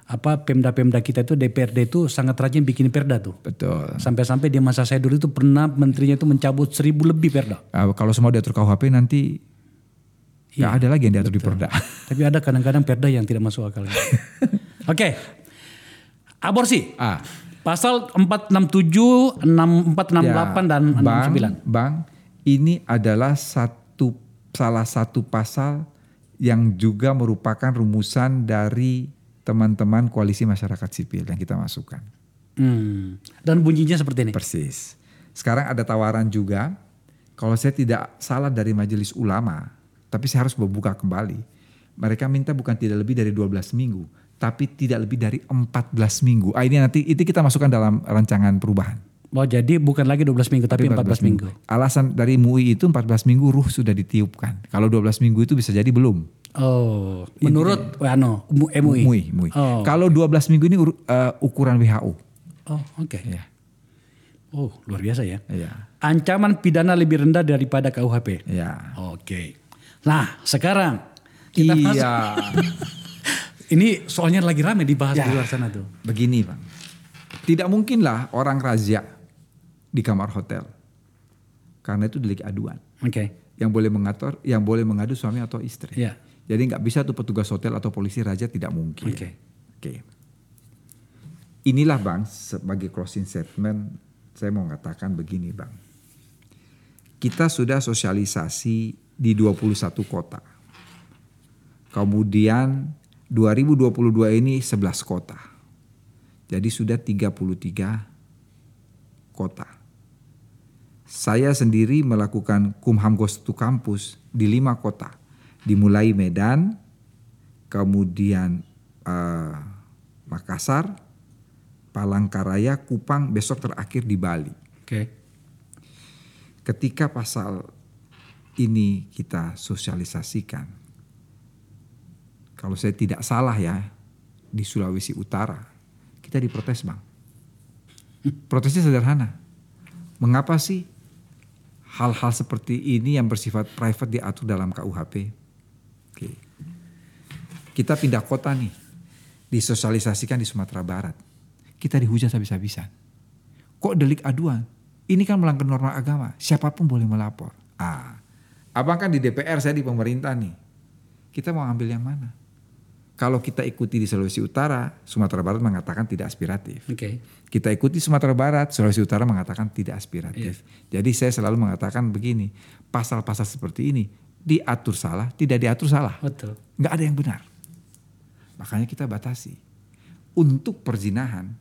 apa pemda-pemda kita itu D P R D itu sangat rajin bikin perda tuh. Betul. Sampai-sampai di masa saya dulu itu pernah menterinya itu mencabut seribu lebih perda. Uh, kalau semua diatur K U H P nanti nggak iya, ada lagi yang diatur betul. Di perda. Tapi ada kadang-kadang perda yang tidak masuk akal. Oke, okay. Aborsi. Ah. Pasal empat enam tujuh, empat enam delapan ya, dan enam sembilan. Bang, bang, ini adalah satu salah satu pasal yang juga merupakan rumusan dari teman-teman koalisi masyarakat sipil yang kita masukkan. Hmm. Dan bunyinya seperti ini? Persis. Sekarang ada tawaran juga, kalau saya tidak salah dari Majelis Ulama, tapi saya harus membuka kembali. Mereka minta bukan tidak lebih dari dua belas minggu, tapi tidak lebih dari empat belas minggu. Ah, ini nanti itu kita masukkan dalam rancangan perubahan. Oh, jadi bukan lagi dua belas minggu, tapi empat belas minggu. Alasan dari M U I itu empat belas minggu ruh sudah ditiupkan. Kalau dua belas minggu itu bisa jadi belum. Oh, menurut ano ya. M U I. M U I, M U I. Oh, kalau dua belas minggu ini uh, ukuran W H O. Oh, oke. Okay. Ya. Oh, luar biasa ya. Ya. Ancaman pidana lebih rendah daripada K U H P. Ya. Oke. Okay. Nah, sekarang kita iya. Ini soalnya lagi ramai dibahas ya, di luar sana tuh. Begini, Bang. Tidak mungkinlah orang razia di kamar hotel. Karena itu delik aduan. Oke. Okay. Yang boleh mengatur, yang boleh mengadu suami atau istri. Yeah. Jadi nggak bisa tuh petugas hotel atau polisi raja, tidak mungkin. Oke. Okay. Okay. Inilah bang, sebagai closing statement saya mau katakan begini bang. Kita sudah sosialisasi di dua puluh satu kota. Kemudian dua ribu dua puluh dua ini sebelas kota. Jadi sudah tiga puluh tiga kota. Saya sendiri melakukan Kumham Gostu Kampus di lima kota. Dimulai Medan, kemudian eh, Makassar, Palangkaraya, Kupang, besok terakhir di Bali. Okay. Ketika pasal ini kita sosialisasikan, kalau saya tidak salah ya, di Sulawesi Utara, kita diprotes bang. Protesnya sederhana. Mengapa sih hal-hal seperti ini yang bersifat private diatur dalam K U H P? Oke. Kita pindah kota nih, disosialisasikan di Sumatera Barat. Kita dihujat habis-habisan. Kok delik aduan? Ini kan melanggar norma agama. Siapapun boleh melapor. Ah, abang kan di D P R, saya di pemerintah nih. Kita mau ambil yang mana? Kalau kita ikuti di Sulawesi Utara, Sumatera Barat mengatakan tidak aspiratif. Okay. Kita ikuti Sumatera Barat, Sulawesi Utara mengatakan tidak aspiratif. Yeah. Jadi saya selalu mengatakan begini, pasal-pasal seperti ini diatur salah, tidak diatur salah. Betul. Nggak ada yang benar. Makanya kita batasi. Untuk perzinahan,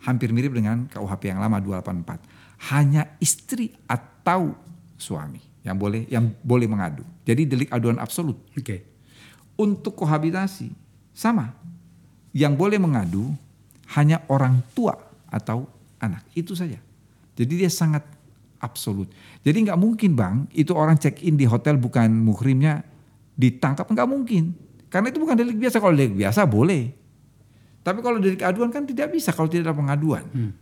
hampir mirip dengan K U H P yang lama dua delapan empat. Hanya istri atau suami yang boleh yang boleh mengadu. Jadi delik aduan absolut. Oke. Okay. Untuk kohabitasi, sama. Yang boleh mengadu hanya orang tua atau anak. Itu saja. Jadi dia sangat absolut. Jadi gak mungkin bang, itu orang check-in di hotel bukan muhrimnya ditangkap. Gak mungkin. Karena itu bukan delik biasa. Kalau delik biasa boleh. Tapi kalau delik aduan kan tidak bisa kalau tidak ada pengaduan. Hmm.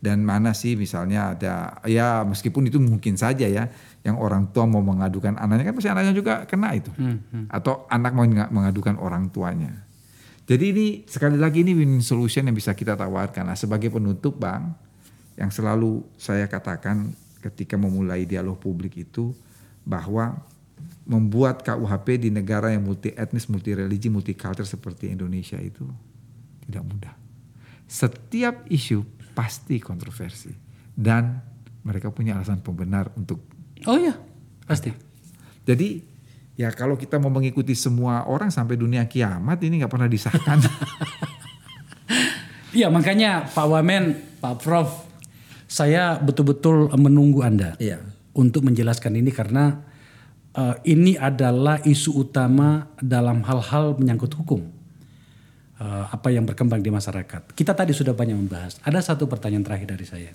Dan mana sih misalnya ada, ya meskipun itu mungkin saja ya, yang orang tua mau mengadukan anaknya kan pasti anaknya juga kena itu. Hmm, hmm. Atau anak mau mengadukan orang tuanya. Jadi ini sekali lagi ini win-win solution yang bisa kita tawarkan. Nah, sebagai penutup bang, yang selalu saya katakan ketika memulai dialog publik itu bahwa membuat K U H P di negara yang multi etnis, multi religi, multi culture seperti Indonesia itu tidak mudah. Setiap isu pasti kontroversi dan mereka punya alasan pembenar untuk. Oh iya, pasti. Jadi ya kalau kita mau mengikuti semua orang sampai dunia kiamat ini gak pernah disahkan. Iya makanya Pak Wamen, Pak Prof, saya betul-betul menunggu Anda iya. Untuk menjelaskan ini karena uh, ini adalah isu utama dalam hal-hal menyangkut hukum. Uh, apa yang berkembang di masyarakat. Kita tadi sudah banyak membahas. Ada satu pertanyaan terakhir dari saya.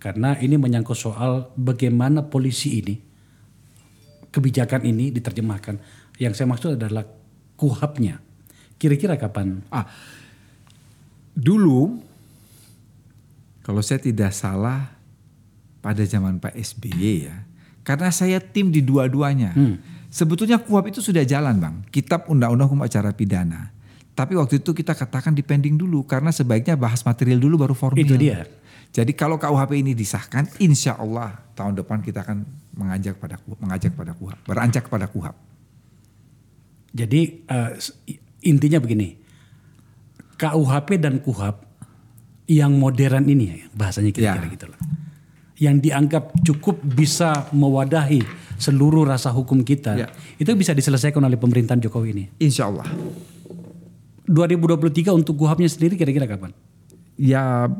Karena ini menyangkut soal bagaimana polisi ini, kebijakan ini diterjemahkan. Yang saya maksud adalah KUHAP-nya. Kira-kira kapan? Ah, dulu, kalau saya tidak salah, pada zaman Pak S B Y ya, karena saya tim di dua-duanya. Hmm. Sebetulnya KUHAP itu sudah jalan, Bang. Kitab Undang-Undang Hukum Acara Pidana. Tapi waktu itu kita katakan dipending dulu, karena sebaiknya bahas material dulu baru formil. Itu dia. Jadi kalau K U H P ini disahkan, insya Allah tahun depan kita akan mengajak pada mengajak pada KUHAP, beranjak pada KUHAP. Jadi uh, intinya begini, K U H P dan KUHAP yang modern ini ya, bahasanya kira-kira ya. Gitu lah. Yang dianggap cukup bisa mewadahi seluruh rasa hukum kita, ya. Itu bisa diselesaikan oleh pemerintahan Jokowi ini. Insya Allah. dua ribu dua puluh tiga untuk KUHAP-nya sendiri kira-kira kapan? Ya.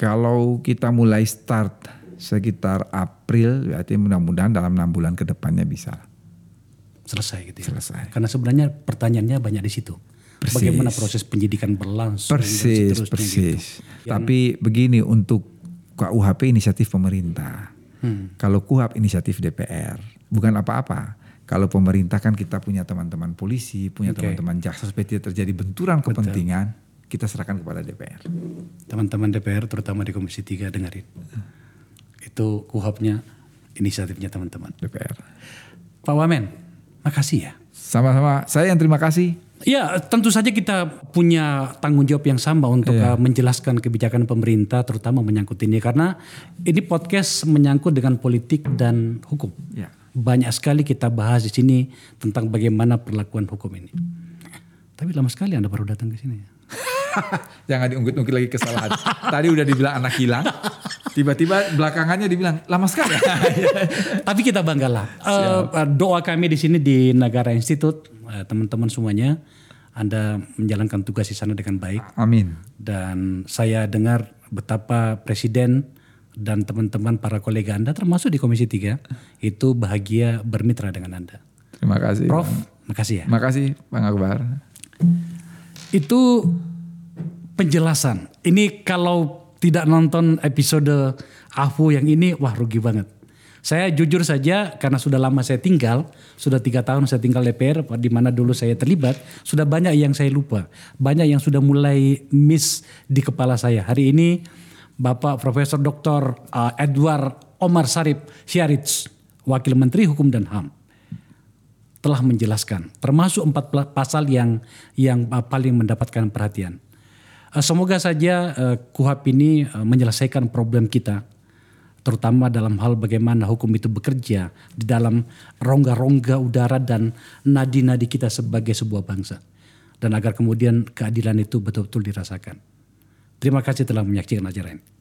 Kalau kita mulai start sekitar April, berarti mudah-mudahan dalam enam bulan ke depannya bisa. Selesai gitu ya? Selesai. Karena sebenarnya pertanyaannya banyak di situ. Persis. Bagaimana proses penyidikan berlangsung. Persis, persis. Gitu. Tapi yang... begini, untuk K U H P inisiatif pemerintah. Hmm. Kalau KUHAP inisiatif D P R, bukan apa-apa. Kalau pemerintah kan kita punya teman-teman polisi, punya okay. teman-teman jaksa, supaya tidak terjadi benturan kepentingan. Betul. Kita serahkan kepada D P R. Teman-teman D P R terutama di Komisi tiga dengerin. Itu KUHAP-nya, inisiatifnya teman-teman D P R. Pak Wamen, makasih ya. Sama-sama, saya yang terima kasih. Ya, tentu saja kita punya tanggung jawab yang sama untuk yeah. menjelaskan kebijakan pemerintah terutama menyangkut ini. Karena ini podcast menyangkut dengan politik dan hukum. Yeah. Banyak sekali kita bahas di sini tentang bagaimana perlakuan hukum ini. Tapi lama sekali Anda baru datang ke sini ya. Jangan diungkit-ungkit lagi kesalahan. Tadi udah dibilang anak hilang, tiba-tiba belakangannya dibilang lama sekali. Tapi kita banggalah. Uh, doa kami di sini di Nagara Institute, uh, teman-teman semuanya, Anda menjalankan tugas di sana dengan baik. Amin. Dan saya dengar betapa Presiden dan teman-teman para kolega Anda, termasuk di Komisi tiga, itu bahagia bermitra dengan Anda. Terima kasih, Prof. Bang. Makasih ya. Makasih, Bang Akbar. Itu penjelasan. Ini kalau tidak nonton episode A F U yang ini, wah rugi banget. Saya jujur saja, karena sudah lama saya tinggal, sudah tiga tahun saya tinggal D P R, di mana dulu saya terlibat, sudah banyak yang saya lupa. Banyak yang sudah mulai miss di kepala saya. Hari ini Bapak Profesor Doktor Edward Omar Sharif Hiariej, Wakil Menteri Hukum dan H A M. Telah menjelaskan, termasuk empat pasal yang yang paling mendapatkan perhatian. Semoga saja KUHAP ini menyelesaikan problem kita, terutama dalam hal bagaimana hukum itu bekerja di dalam rongga-rongga udara dan nadi-nadi kita sebagai sebuah bangsa. Dan agar kemudian keadilan itu betul-betul dirasakan. Terima kasih telah menyaksikan acara ini.